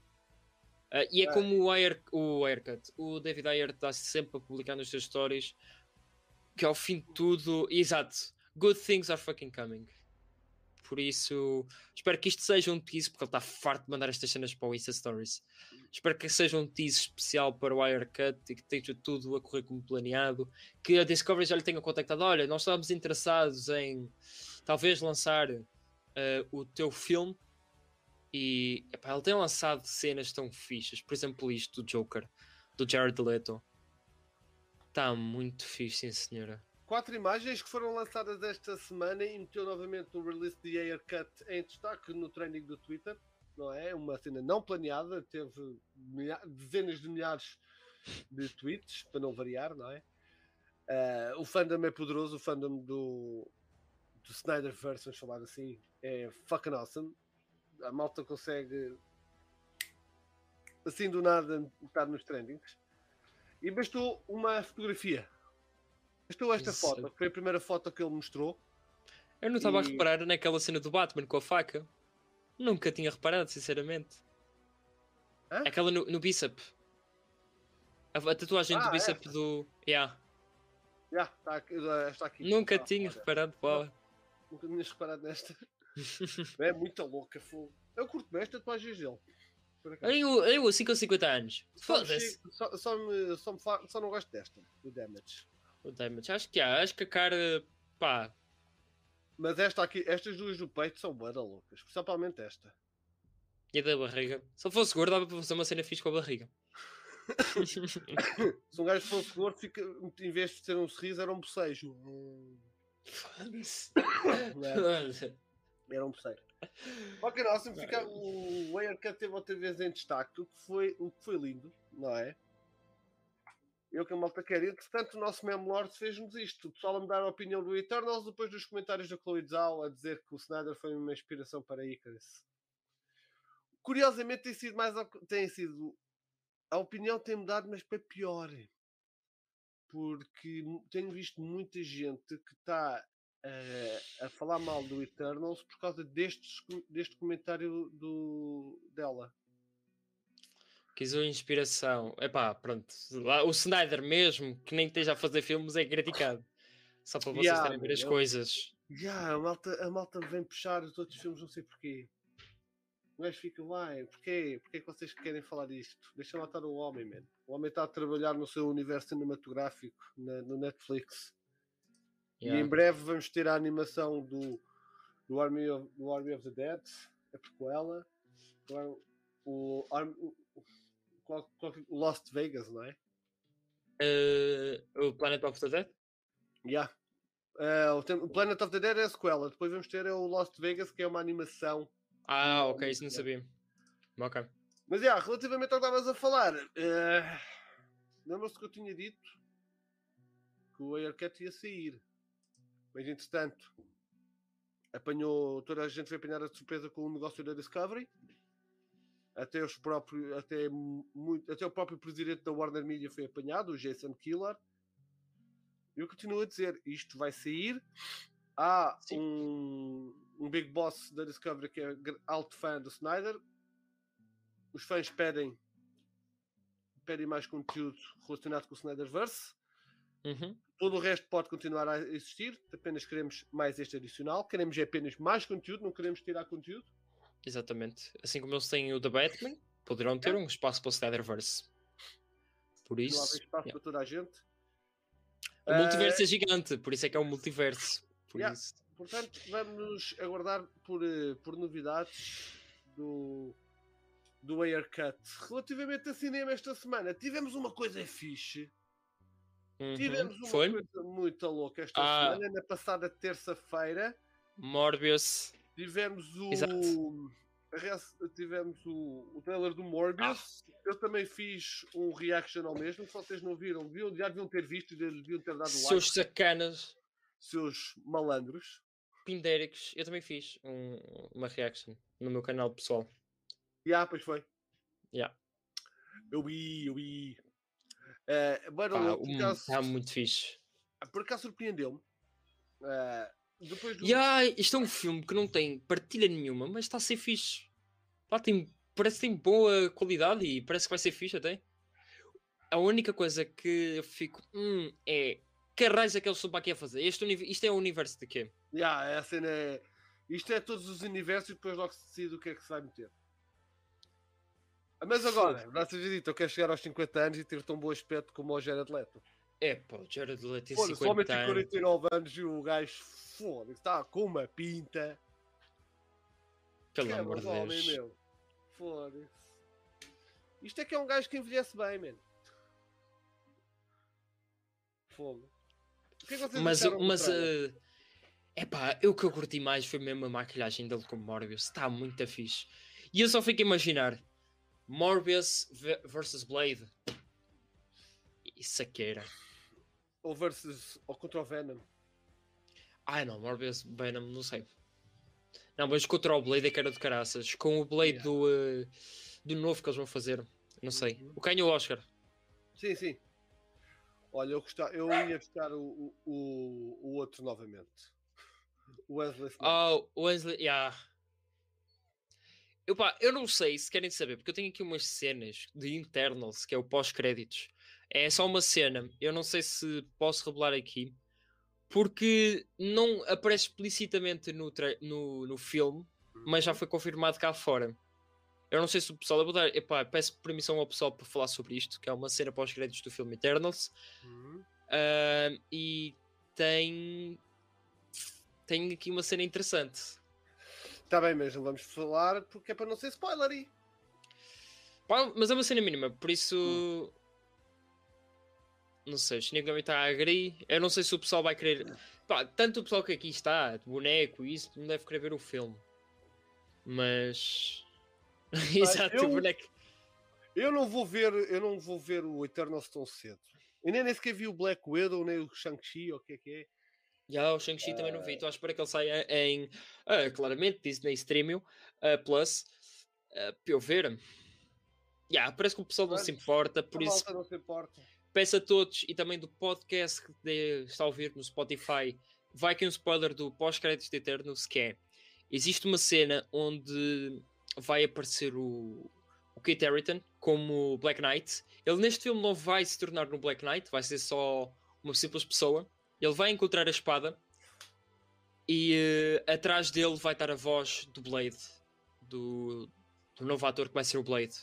Uh, e é ah, como o, Ayer, o Ayer-Cut. O David Ayer está sempre a publicar nos seus stories que ao fim de tudo... Exato. Good things are fucking coming. Por isso, espero que isto seja um tease, porque ele está farto de mandar estas cenas para o Insta Stories. Espero que seja um tease especial para o Wirecut e que esteja tudo a correr como planeado. Que a Discovery já lhe tenha contactado. Olha, nós estávamos interessados em talvez lançar uh, o teu filme. E epá, ele tem lançado cenas tão fixas. Por exemplo, isto do Joker, do Jared Leto. Está muito fixe, sim senhora. Quatro imagens que foram lançadas esta semana e meteu novamente o release de Aircut em destaque no trending do Twitter, não é? Uma cena não planeada, teve milha- dezenas de milhares de tweets, para não variar, não é? Uh, o fandom é poderoso, o fandom do, do Snyderverse, vamos falar assim, é fucking awesome. A malta consegue, assim do nada, estar nos trendings. E bastou uma fotografia. Estou esta Isso. foto, que foi a primeira foto que ele mostrou. Eu não estava e... a reparar naquela cena do Batman com a faca. Nunca tinha reparado, sinceramente. Hã? Aquela no, no bíceps. A, a tatuagem ah, do bíceps do... Yeah. Yeah, tá aqui, está aqui. Nunca ah, tinha olha. reparado, pá. Nunca tinhas reparado nesta. É muita louca, fogo. Eu curto bem as tatuagens dele. Eu, eu, assim com cinquenta anos. Foda-se. Só, só, me, só, me fa... só não gosto desta, do Damage. Acho que há, acho que a cara, pá. Mas esta aqui, estas duas do peito são bué da loucas, principalmente esta. E a da barriga? Se eu fosse gordo, dava para fazer uma cena fixe com a barriga. Se um gajo fosse gordo, fica, em vez de ter um sorriso, era um bocejo. Foda-se. Era um bocejo. Ok, nossa, me fica, o Aircut teve outra vez em destaque, o que foi, o que foi lindo, não é? Eu que a malta quer. Entretanto, o nosso Memlord fez-nos isto. O pessoal a me dar a opinião do Eternals depois dos comentários da Chloe Zhao a dizer que o Snyder foi uma inspiração para Icarus. Curiosamente, tem sido mais... Tem sido... A opinião tem mudado, mas para pior. Porque tenho visto muita gente que está a, a falar mal do Eternals por causa deste, deste comentário do, dela. Quis uma inspiração. Epá, pronto. O Snyder mesmo, que nem esteja a fazer filmes, é criticado. Só para vocês yeah, terem ver as coisas. Yeah, a, malta, a malta vem puxar os outros filmes, não sei porquê. O gajo fica, uai, porquê? Porquê é que vocês querem falar disto? Deixa lá estar o homem, man. O homem está a trabalhar no seu universo cinematográfico, na, no Netflix. Yeah. E em breve vamos ter a animação do, do, Army, of, do Army of the Dead, a prequela, o, o, o, o Lost Vegas, não é? Uh, o Planet of the Dead? Yeah. Uh, o, o Planet of the Dead é a sequela, depois vamos ter o Lost Vegas, que é uma animação. Ah, ok, isso não sabia. Ok. Mas, yeah, relativamente ao que estavas a falar, uh, lembra-se que eu tinha dito que o Aircat ia sair. Mas, entretanto, apanhou, toda a gente foi apanhada de surpresa com o negócio da Discovery. Até, os próprios, até, muito, até o próprio presidente da Warner Media foi apanhado, o Jason Killer. E eu continuo a dizer, isto vai sair. Há um, um big boss da Discovery que é alto fã do Snyder. Os fãs pedem, pedem mais conteúdo relacionado com o Snyderverse. Uhum. Todo o resto pode continuar a existir. Apenas queremos mais este adicional. Queremos apenas mais conteúdo, não queremos tirar conteúdo. Exatamente. Assim como eles têm o The Batman, poderão ter é. um espaço para o Snyderverse. Por isso... Não há espaço yeah. para toda a gente. O uh... multiverso é gigante, por isso é que é um multiverso. Por yeah. isso. Portanto, vamos aguardar por, por novidades do... do Aircut. Relativamente a cinema esta semana, tivemos uma coisa fixe. Uhum. Tivemos uma Foi? coisa muito louca esta ah. semana. Na passada terça-feira. Morbius. Tivemos o... Exato. Tivemos o, o trailer do Morbius. Ah. Eu também fiz um reaction ao mesmo. Se vocês não viram, viram, já deviam ter visto, deviam ter dado like. Seus sacanas. Seus malandros. Pindéricos. Eu também fiz um, uma reaction no meu canal pessoal. Yeah, pois foi. Yeah. Eu vi, eu vi. Uh, bueno, Pá, por acaso, está muito fixe. Por acaso surpreendeu-me. Uh, depois do... yeah, isto é um filme que não tem partilha nenhuma, mas está a ser fixe. Pá, tem, parece que tem boa qualidade e parece que vai ser fixe até. A única coisa que eu fico hum, é que raios é que eles estão para aqui a fazer? Este, isto é o universo de quê? Yeah, é a cena é... Isto é todos os universos e depois logo se decide o que é que se vai meter. Mas agora, já seja dito, eu quero chegar aos cinquenta anos e ter tão bom aspecto como o Jared Leto. É, pô, o Jared Leto tem cinquenta anos. Somente tem quarenta e nove anos e o gajo, foda-se, está com uma pinta. Pelo que amor de é Deus. Meu. Foda-se. Isto é que é um gajo que envelhece bem, mano. Foda-se. O que é que vocês mas, mas, uh... epá, eu que eu curti mais foi mesmo a maquilhagem dele com Morbius. Está muito fixe. E eu só fico a imaginar... Morbius versus Blade. Isso é que era. Ou versus. Ou contra o Venom. Ah, não, Morbius, Venom, não sei. Não, mas contra o Blade é que era de caraças. Com o Blade yeah. do, uh, do novo que eles vão fazer. Não sei. O que ganha o Oscar? Sim, sim. Olha, eu, gostava, eu ia buscar o, o, o outro novamente. O Wesley Snipes. Oh, o Wesley. Yeah. Eu, pá, eu não sei se querem saber, porque eu tenho aqui umas cenas de Eternals, que é o pós-créditos. É só uma cena, eu não sei se posso revelar aqui, porque não aparece explicitamente no, tra- no, no filme, mas já foi confirmado cá fora. Eu não sei se o pessoal... Eu vou dar, epá, peço permissão ao pessoal para falar sobre isto, que é uma cena pós-créditos do filme Eternals. Uhum. Uh, e tem... tem aqui uma cena interessante. Está bem, mas não vamos falar porque é para não ser spoiler aí. Mas é uma cena mínima, por isso... Hum. Não sei, o Shinigami está a agri. Eu não sei se o pessoal vai querer... Pá, tanto o pessoal que aqui está, boneco e isso, não deve querer ver o filme. Mas... Ah, exato, eu... boneco. Eu não vou ver, eu não vou ver o Eternals tão cedo. Eu nem, nem sequer vi o Black Widow, nem o Shang-Chi, ou o que é que é. Já, o Shang-Chi uh... também não vi. Estou à espera que ele saia em... Uh, claramente, Disney Streaming uh, Plus. Uh, para eu ver. Yeah, parece que o pessoal não se importa. Por a isso, não se importa. Peço a todos e também do podcast que de, está a ouvir no Spotify. Vai aqui um spoiler do pós-créditos de Eternals, que é... Existe uma cena onde vai aparecer o, o Kit Harington como Black Knight. Ele neste filme não vai se tornar um Black Knight. Vai ser só uma simples pessoa. Ele vai encontrar a espada e uh, atrás dele vai estar a voz do Blade, do, do novo ator que vai ser o Blade.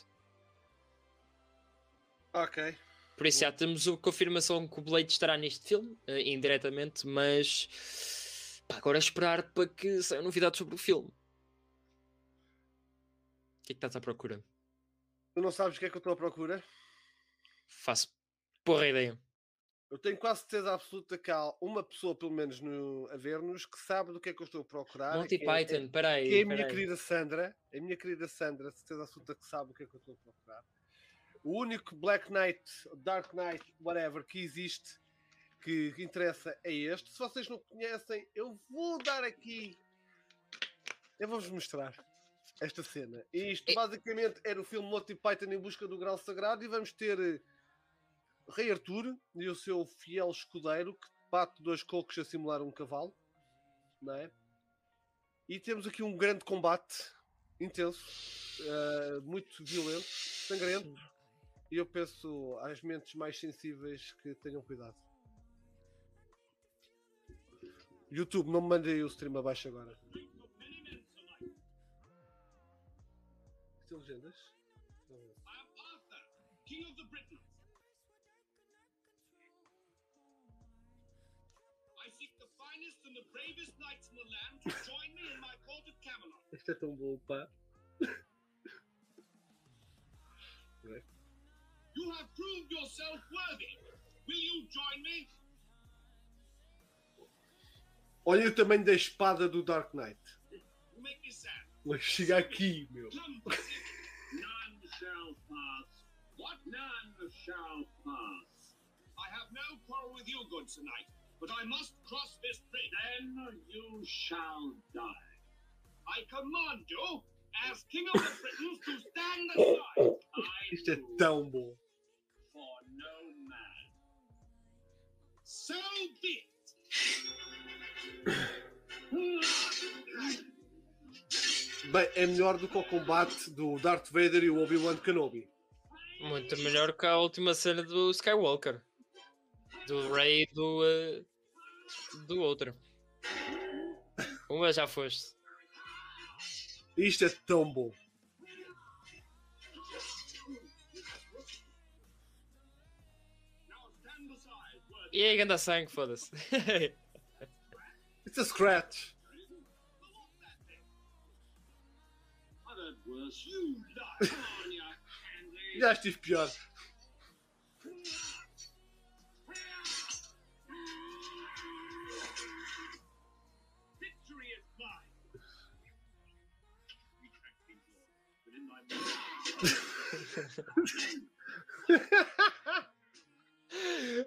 Ok. Por isso já temos a confirmação que o Blade estará neste filme, uh, indiretamente, mas pá, agora é esperar para que saiam novidades sobre o filme. O que é que estás à procura? Tu não sabes o que é que eu estou à procura? Faço porra ideia. Eu tenho quase certeza absoluta que há uma pessoa, pelo menos no, a ver-nos, que sabe do que é que eu estou a procurar. Monty que Python, é, é, peraí. Que é a minha querida Sandra. A minha querida Sandra, certeza absoluta que sabe o que é que eu estou a procurar. O único Black Knight, Dark Knight, whatever, que existe, que, que interessa é este. Se vocês não conhecem, eu vou dar aqui... Eu vou-vos mostrar esta cena. Isto, basicamente, era o filme Monty Python em busca do Graal Sagrado, e vamos ter Rei Arthur e o seu fiel escudeiro, que bate dois cocos a simular um cavalo, não é? E temos aqui um grande combate, intenso, uh, muito violento, sangrento, e eu peço às mentes mais sensíveis que tenham cuidado. YouTube, não me mandem o stream abaixo agora. Legendas? Isto é tão bom, pá. You have proved yourself worthy. Will you join me? Olha o tamanho da espada do Dark Knight. Mas chega aqui, meu. None shall pass. What? None shall pass. I have no quarrel with you, good tonight, but I must cross this bridge. Then you shall die. I command you, as King of the Britons, to stand aside. Isto é tão bom. For no man. So be it. Bem, é melhor do que o combate do Darth Vader e o Obi-Wan Kenobi. Muito melhor que a última cena do Skywalker. Do Rey e do... Uh, do outro. Uma já foste. Isto é tão bom. E aí, ganda sangue, foda-se. It's a scratch. Já estive pior.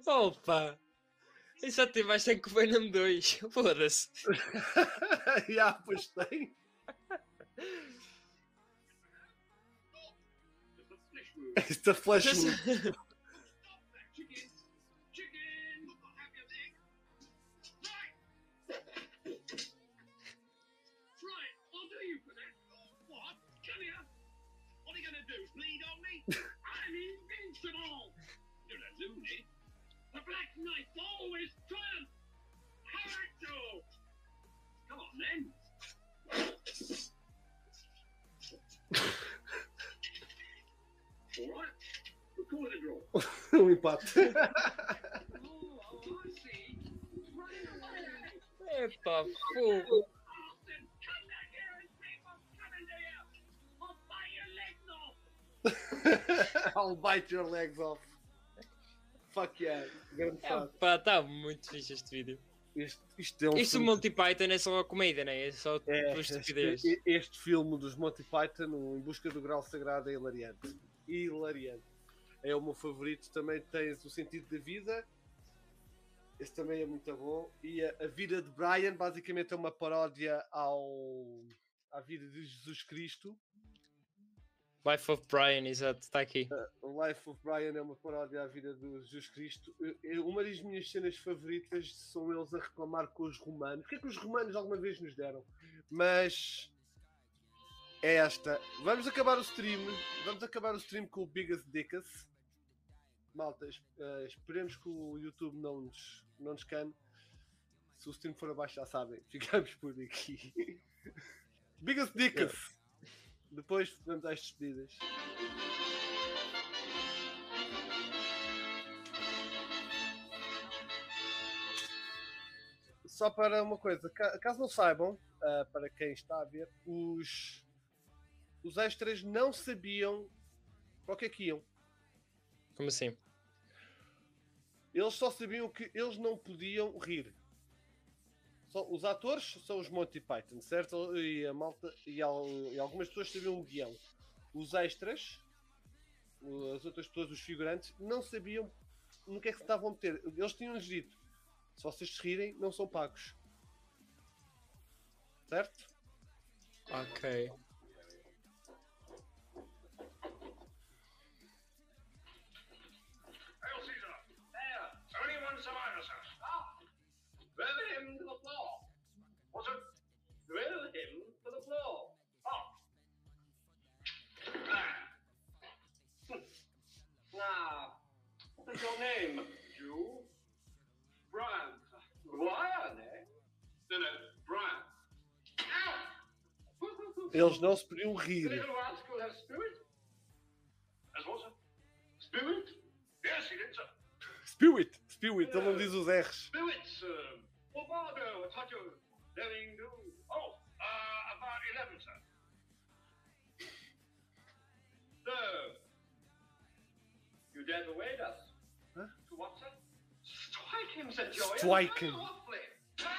Opa! Isso até mais tem que ver no dois. Foda-se. Já, pois tem. It's a flash move. Um empate. Epa, fogo. I'll bite your legs off. Fuck yeah. Grande fã. Epa, tá muito fixe este vídeo. Este, isto é um isto filme... Monty Python é só a comédia, não é? É só é, este, este filme dos Monty Python, Em Busca do Graal Sagrado, é hilariante. Hilariante. É o meu favorito. Também tens O Sentido da Vida. Esse também é muito bom. E a, a vida de Brian, basicamente, é uma paródia ao, à vida de Jesus Cristo. Life of Brian, exato. Está aqui. Uh, Life of Brian é uma paródia à vida de Jesus Cristo. Eu, eu, uma das minhas cenas favoritas são eles a reclamar com os romanos. O que é que os romanos alguma vez nos deram? Mas... é esta. Vamos acabar o stream. Vamos acabar o stream com o Biggest Dickas. Malta, uh, esperemos que o YouTube não nos, não nos cane. Se o stream for abaixo, já sabem. Ficamos por aqui. Biggest Dickas. É. Depois vamos às despedidas. Só para uma coisa, caso não saibam, uh, para quem está a ver, os, os extras não sabiam para o que é que iam. Como assim? Eles só sabiam que eles não podiam rir. Só, os atores são os Monty Python, certo? E, a malta, e, al, e algumas pessoas sabiam o guião. Os extras, as outras pessoas, os figurantes, não sabiam no que é que se estavam a meter. Eles tinham-lhes dito, se vocês se rirem, não são pagos. Certo? Ok. Now, what's your name, Jew? Brian. Brian, eh? No, no, Brian. Ow! Eles não se podiam rir. Did anyone ask you to have spirit? As what, sir? Spirit? Yes, he did, sir. Spirit, spirit, ele não diz os R's. Spirit, sir. Well, Bardo, a touch of living do. Oh, uh, about eleven, sir. So, you dare to wait us? Huh? To what, sir? Strike him, said Joey. Strike him. Oh,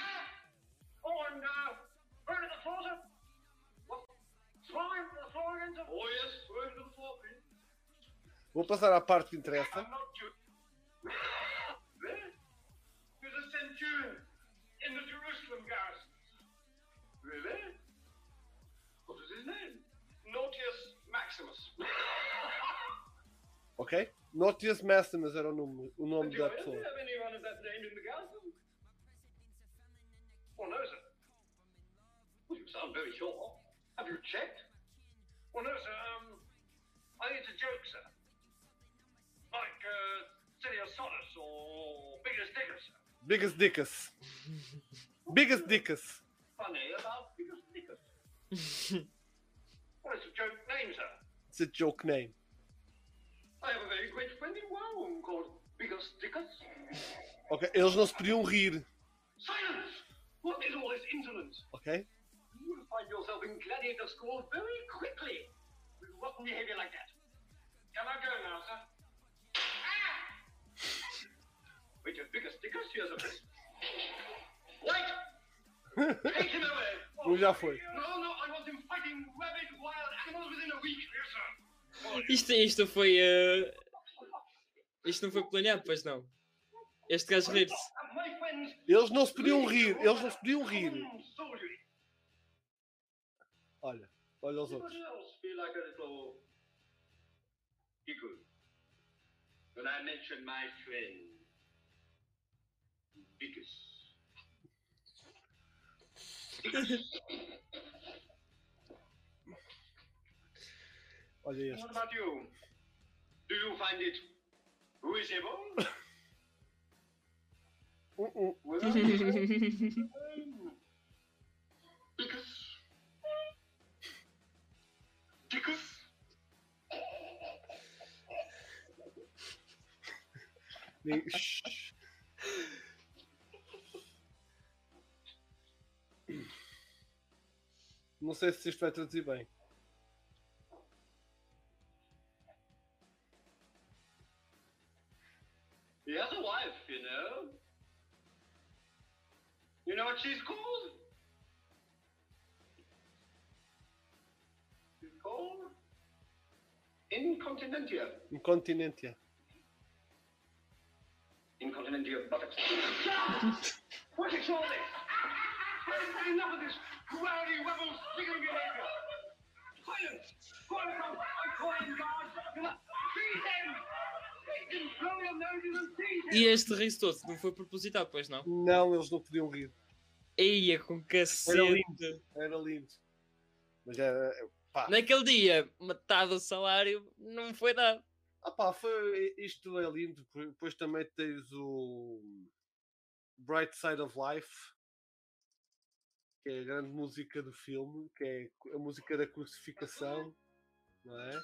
and uh, burn it to the floor, sir. What? Throw him to the floor again, sir. Oh, yes, throw him to the floor, please. Vou passar à parte que interessa. I'm not you. You're the centurion in the Jerusalem garrison. Really? What is his name? Nautius Maximus. Ok? Nautius Maximus era o nome, o nome da pessoa. Well, no, sir. Well, you sound very sure. Have you checked? Well, no, sir. Um, I think it's a joke, sir. Like, uh, City of Solace or Biggest Dickus, sir. Biggest Dickus. Biggest Dickus. Funny about Biggest Dickus. Well, it's a joke name, sir. It's a joke name. I have a very great friend in Wyoming called Biggest Dickus. Ok, eles não se podiam rir. Silence! What is all this insolence? Ok. You will find yourself in gladiator school very quickly. With rotten behavior like that. Can I go now, sir? Ah! Which is Biggest Dickus? Here's a place. Wait! Take him away! Oh, já foi. No, no, I want him fighting rabid wild animals within a week. Yes, sir. Isto, isto foi. Uh... Isto não foi planeado, pois não. Este gajo rir-se. Eles não se podiam rir, eles não se podiam rir. Olha, olha os outros. Olha este. What about you? Do you find it visible? uh -uh. Because... Because... Não sei se isto vai traduzir bem. He has a wife, you know. You know what she's called? She's called Incontinentia. Incontinentia. Incontinentia buttocks. What is all this? Enough of this rowdy rebel sticking behavior. Silence! Qualify coin guards! Feed them! E este riso todo não foi propositado, pois não? Não, eles não podiam rir. Eia, com cacete. Era lindo. Era lindo. Mas era. Pá. Naquele dia, metade do salário não foi dado. Ah, pá, foi, isto é lindo. Depois também tens o Bright Side of Life, que é a grande música do filme, que é a música da crucificação, não é?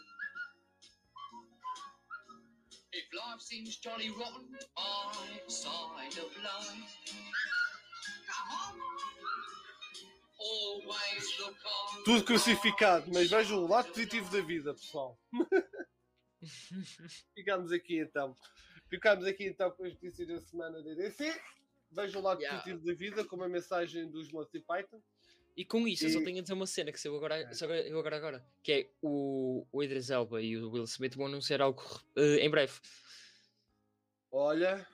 If life seems jolly rotten, I'm side of life. Come Tudo crucificado, mas vejam o lado positivo da vida, pessoal. Ficámos aqui então. Ficámos aqui então com as notícias da semana da D C. Vejam o lado yeah. positivo da vida, como a mensagem dos Monty Python. E com isso, e... eu só tenho a dizer uma cena que saiu agora, eu agora, agora, que é o, o Idris Elba e o Will Smith vão anunciar algo uh, em breve. Olha,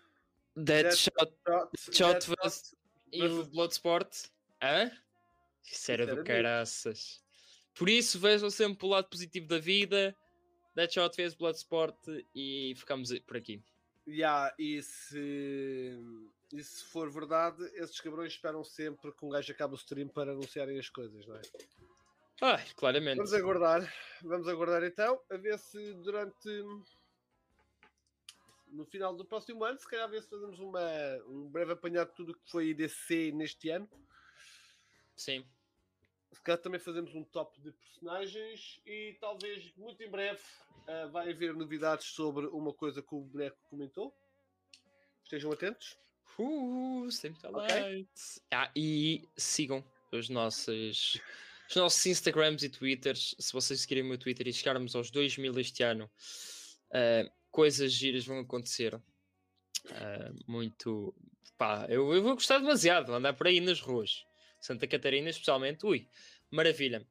Deadshot, Deadshot versus e o Bloodsport. Hã? Isso era do caraças. Por isso, vejam sempre o lado positivo da vida. Deadshot versus Bloodsport e ficamos por aqui. Yeah, e se... E se for verdade, esses cabrões esperam sempre que um gajo acabe o stream para anunciarem as coisas, não é? Ah, claramente. Vamos aguardar. Vamos aguardar então, a ver se durante... No final do próximo ano, se calhar a ver se fazemos uma, um breve apanhado de tudo o que foi D C neste ano. Sim. Se calhar também fazemos um top de personagens e talvez muito em breve uh, vai haver novidades sobre uma coisa que o boneco comentou. Estejam atentos. Uh, sempre tá okay. Ah, e sigam os nossos, os nossos Instagrams e Twitters. Se vocês seguirem o meu Twitter e chegarmos aos dois mil este ano, uh, coisas giras vão acontecer. Uh, muito pá, eu, eu vou gostar demasiado andar por aí nas ruas, Santa Catarina especialmente, ui, maravilha.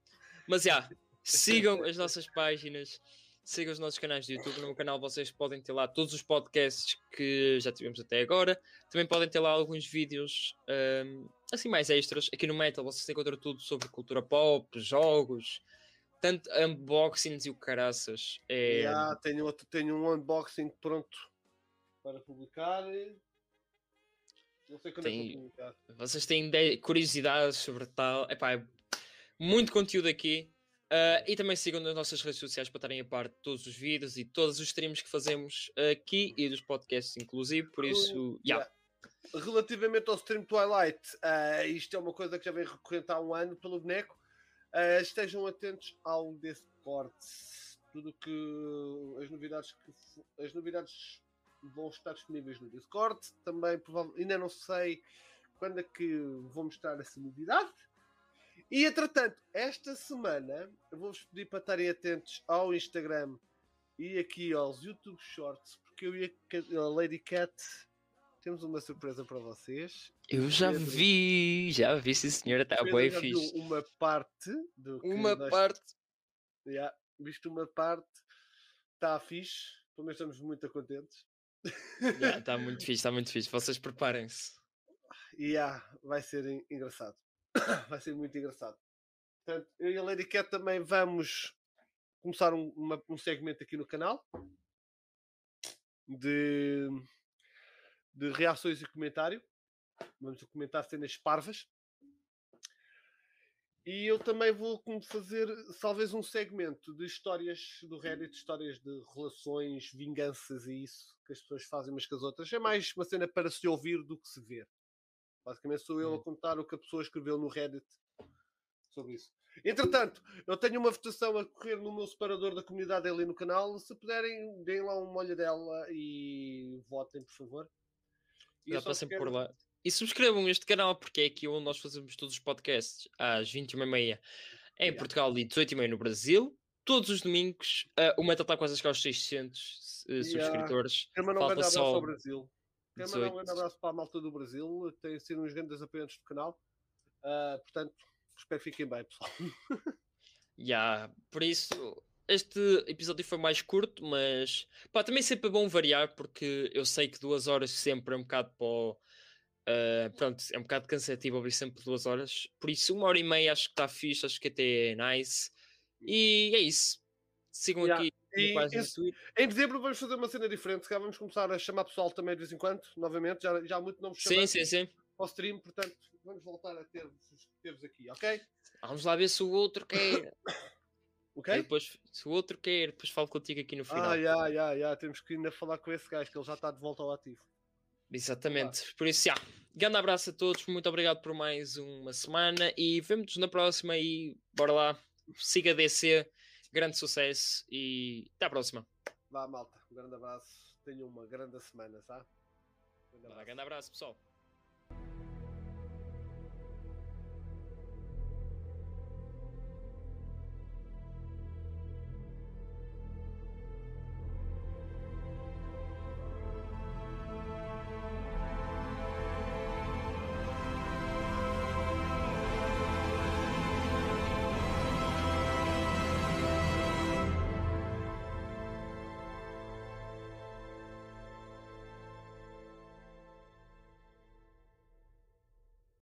Mas já, yeah, sigam as nossas páginas. Sigam os nossos canais de YouTube. No meu canal vocês podem ter lá todos os podcasts que já tivemos até agora. Também podem ter lá alguns vídeos um, assim mais extras. Aqui no Metal vocês encontram tudo sobre cultura pop, jogos, tanto unboxings e o caraças. É... Yeah, tenho, outro, tenho um unboxing pronto para publicar. Não sei quando Tem... é para publicar. Vocês têm curiosidades sobre tal... Epá, é muito conteúdo aqui. Uh, e também sigam nas nossas redes sociais para estarem a par de todos os vídeos e todos os streams que fazemos aqui e dos podcasts inclusive, por isso, yeah. Relativamente ao stream Twilight, uh, isto é uma coisa que já vem recorrente há um ano pelo boneco, uh, estejam atentos ao Discord, tudo que as novidades que as novidades vão estar disponíveis no Discord, também provavelmente, ainda não sei quando é que vou mostrar essa novidade. E, entretanto, esta semana eu vou-vos pedir para estarem atentos ao Instagram e aqui aos YouTube Shorts, porque eu e a Lady Cat temos uma surpresa para vocês. Eu já eu vi, já vi, sim senhora, está bem fixe. Uma parte do que Uma nós... parte. Yeah, visto uma parte, está fixe, pelo menos estamos muito contentes. Yeah, está muito fixe, está muito fixe, vocês preparem-se. E yeah, vai ser engraçado. Vai ser muito engraçado. Portanto, eu e a Lady Cat também vamos começar um, uma, um segmento aqui no canal de, de reações e comentário. Vamos comentar cenas parvas. E eu também vou fazer talvez um segmento de histórias do Reddit, histórias de relações, vinganças e isso que as pessoas fazem umas com as outras. É mais uma cena para se ouvir do que se ver. Basicamente sou eu a contar o que a pessoa escreveu no Reddit sobre isso. Entretanto, eu tenho uma votação a correr no meu separador da comunidade ali no canal. Se puderem, deem lá uma olhada dela e votem, por favor. E já passem por lá. E subscrevam este canal, porque é aqui onde nós fazemos todos os podcasts às vinte e uma e meia em yeah. Portugal e dezoito e meia no Brasil. Todos os domingos. Uh, o Metal está quase a chegar aos seiscentos uh, yeah. subscritores. Não Falta só ao Brasil. Quero mandar um grande abraço para a malta do Brasil, têm sido uns grandes apoiantes do canal, uh, portanto, espero que fiquem bem, pessoal. Yeah, por isso, este episódio foi mais curto, mas pá, também sempre é bom variar, porque eu sei que duas horas sempre é um bocado pó, uh, pronto, é um bocado cansativo ouvir sempre duas horas, por isso uma hora e meia acho que está fixe, acho que até é nice, e é isso. Sigam yeah. aqui. E esse, em dezembro vamos fazer uma cena diferente. Cá vamos começar a chamar pessoal também de vez em quando, novamente. Já, já há muito não me chamamos ao stream, portanto vamos voltar a ter-vos ter aqui, ok? Vamos lá ver se o outro quer. Ok? E depois, se o outro quer, depois falo contigo aqui no final. Ah, já, já, já. Temos que ainda falar com esse gajo, que ele já está de volta ao ativo. Exatamente. Ah. Por isso, já. Grande abraço a todos. Muito obrigado por mais uma semana e vemo-nos na próxima e bora lá. Siga a D C. Grande sucesso e até à próxima. Vá, malta. Um grande abraço. Tenham uma grande semana, tá? Um grande abraço, Vá, grande abraço pessoal.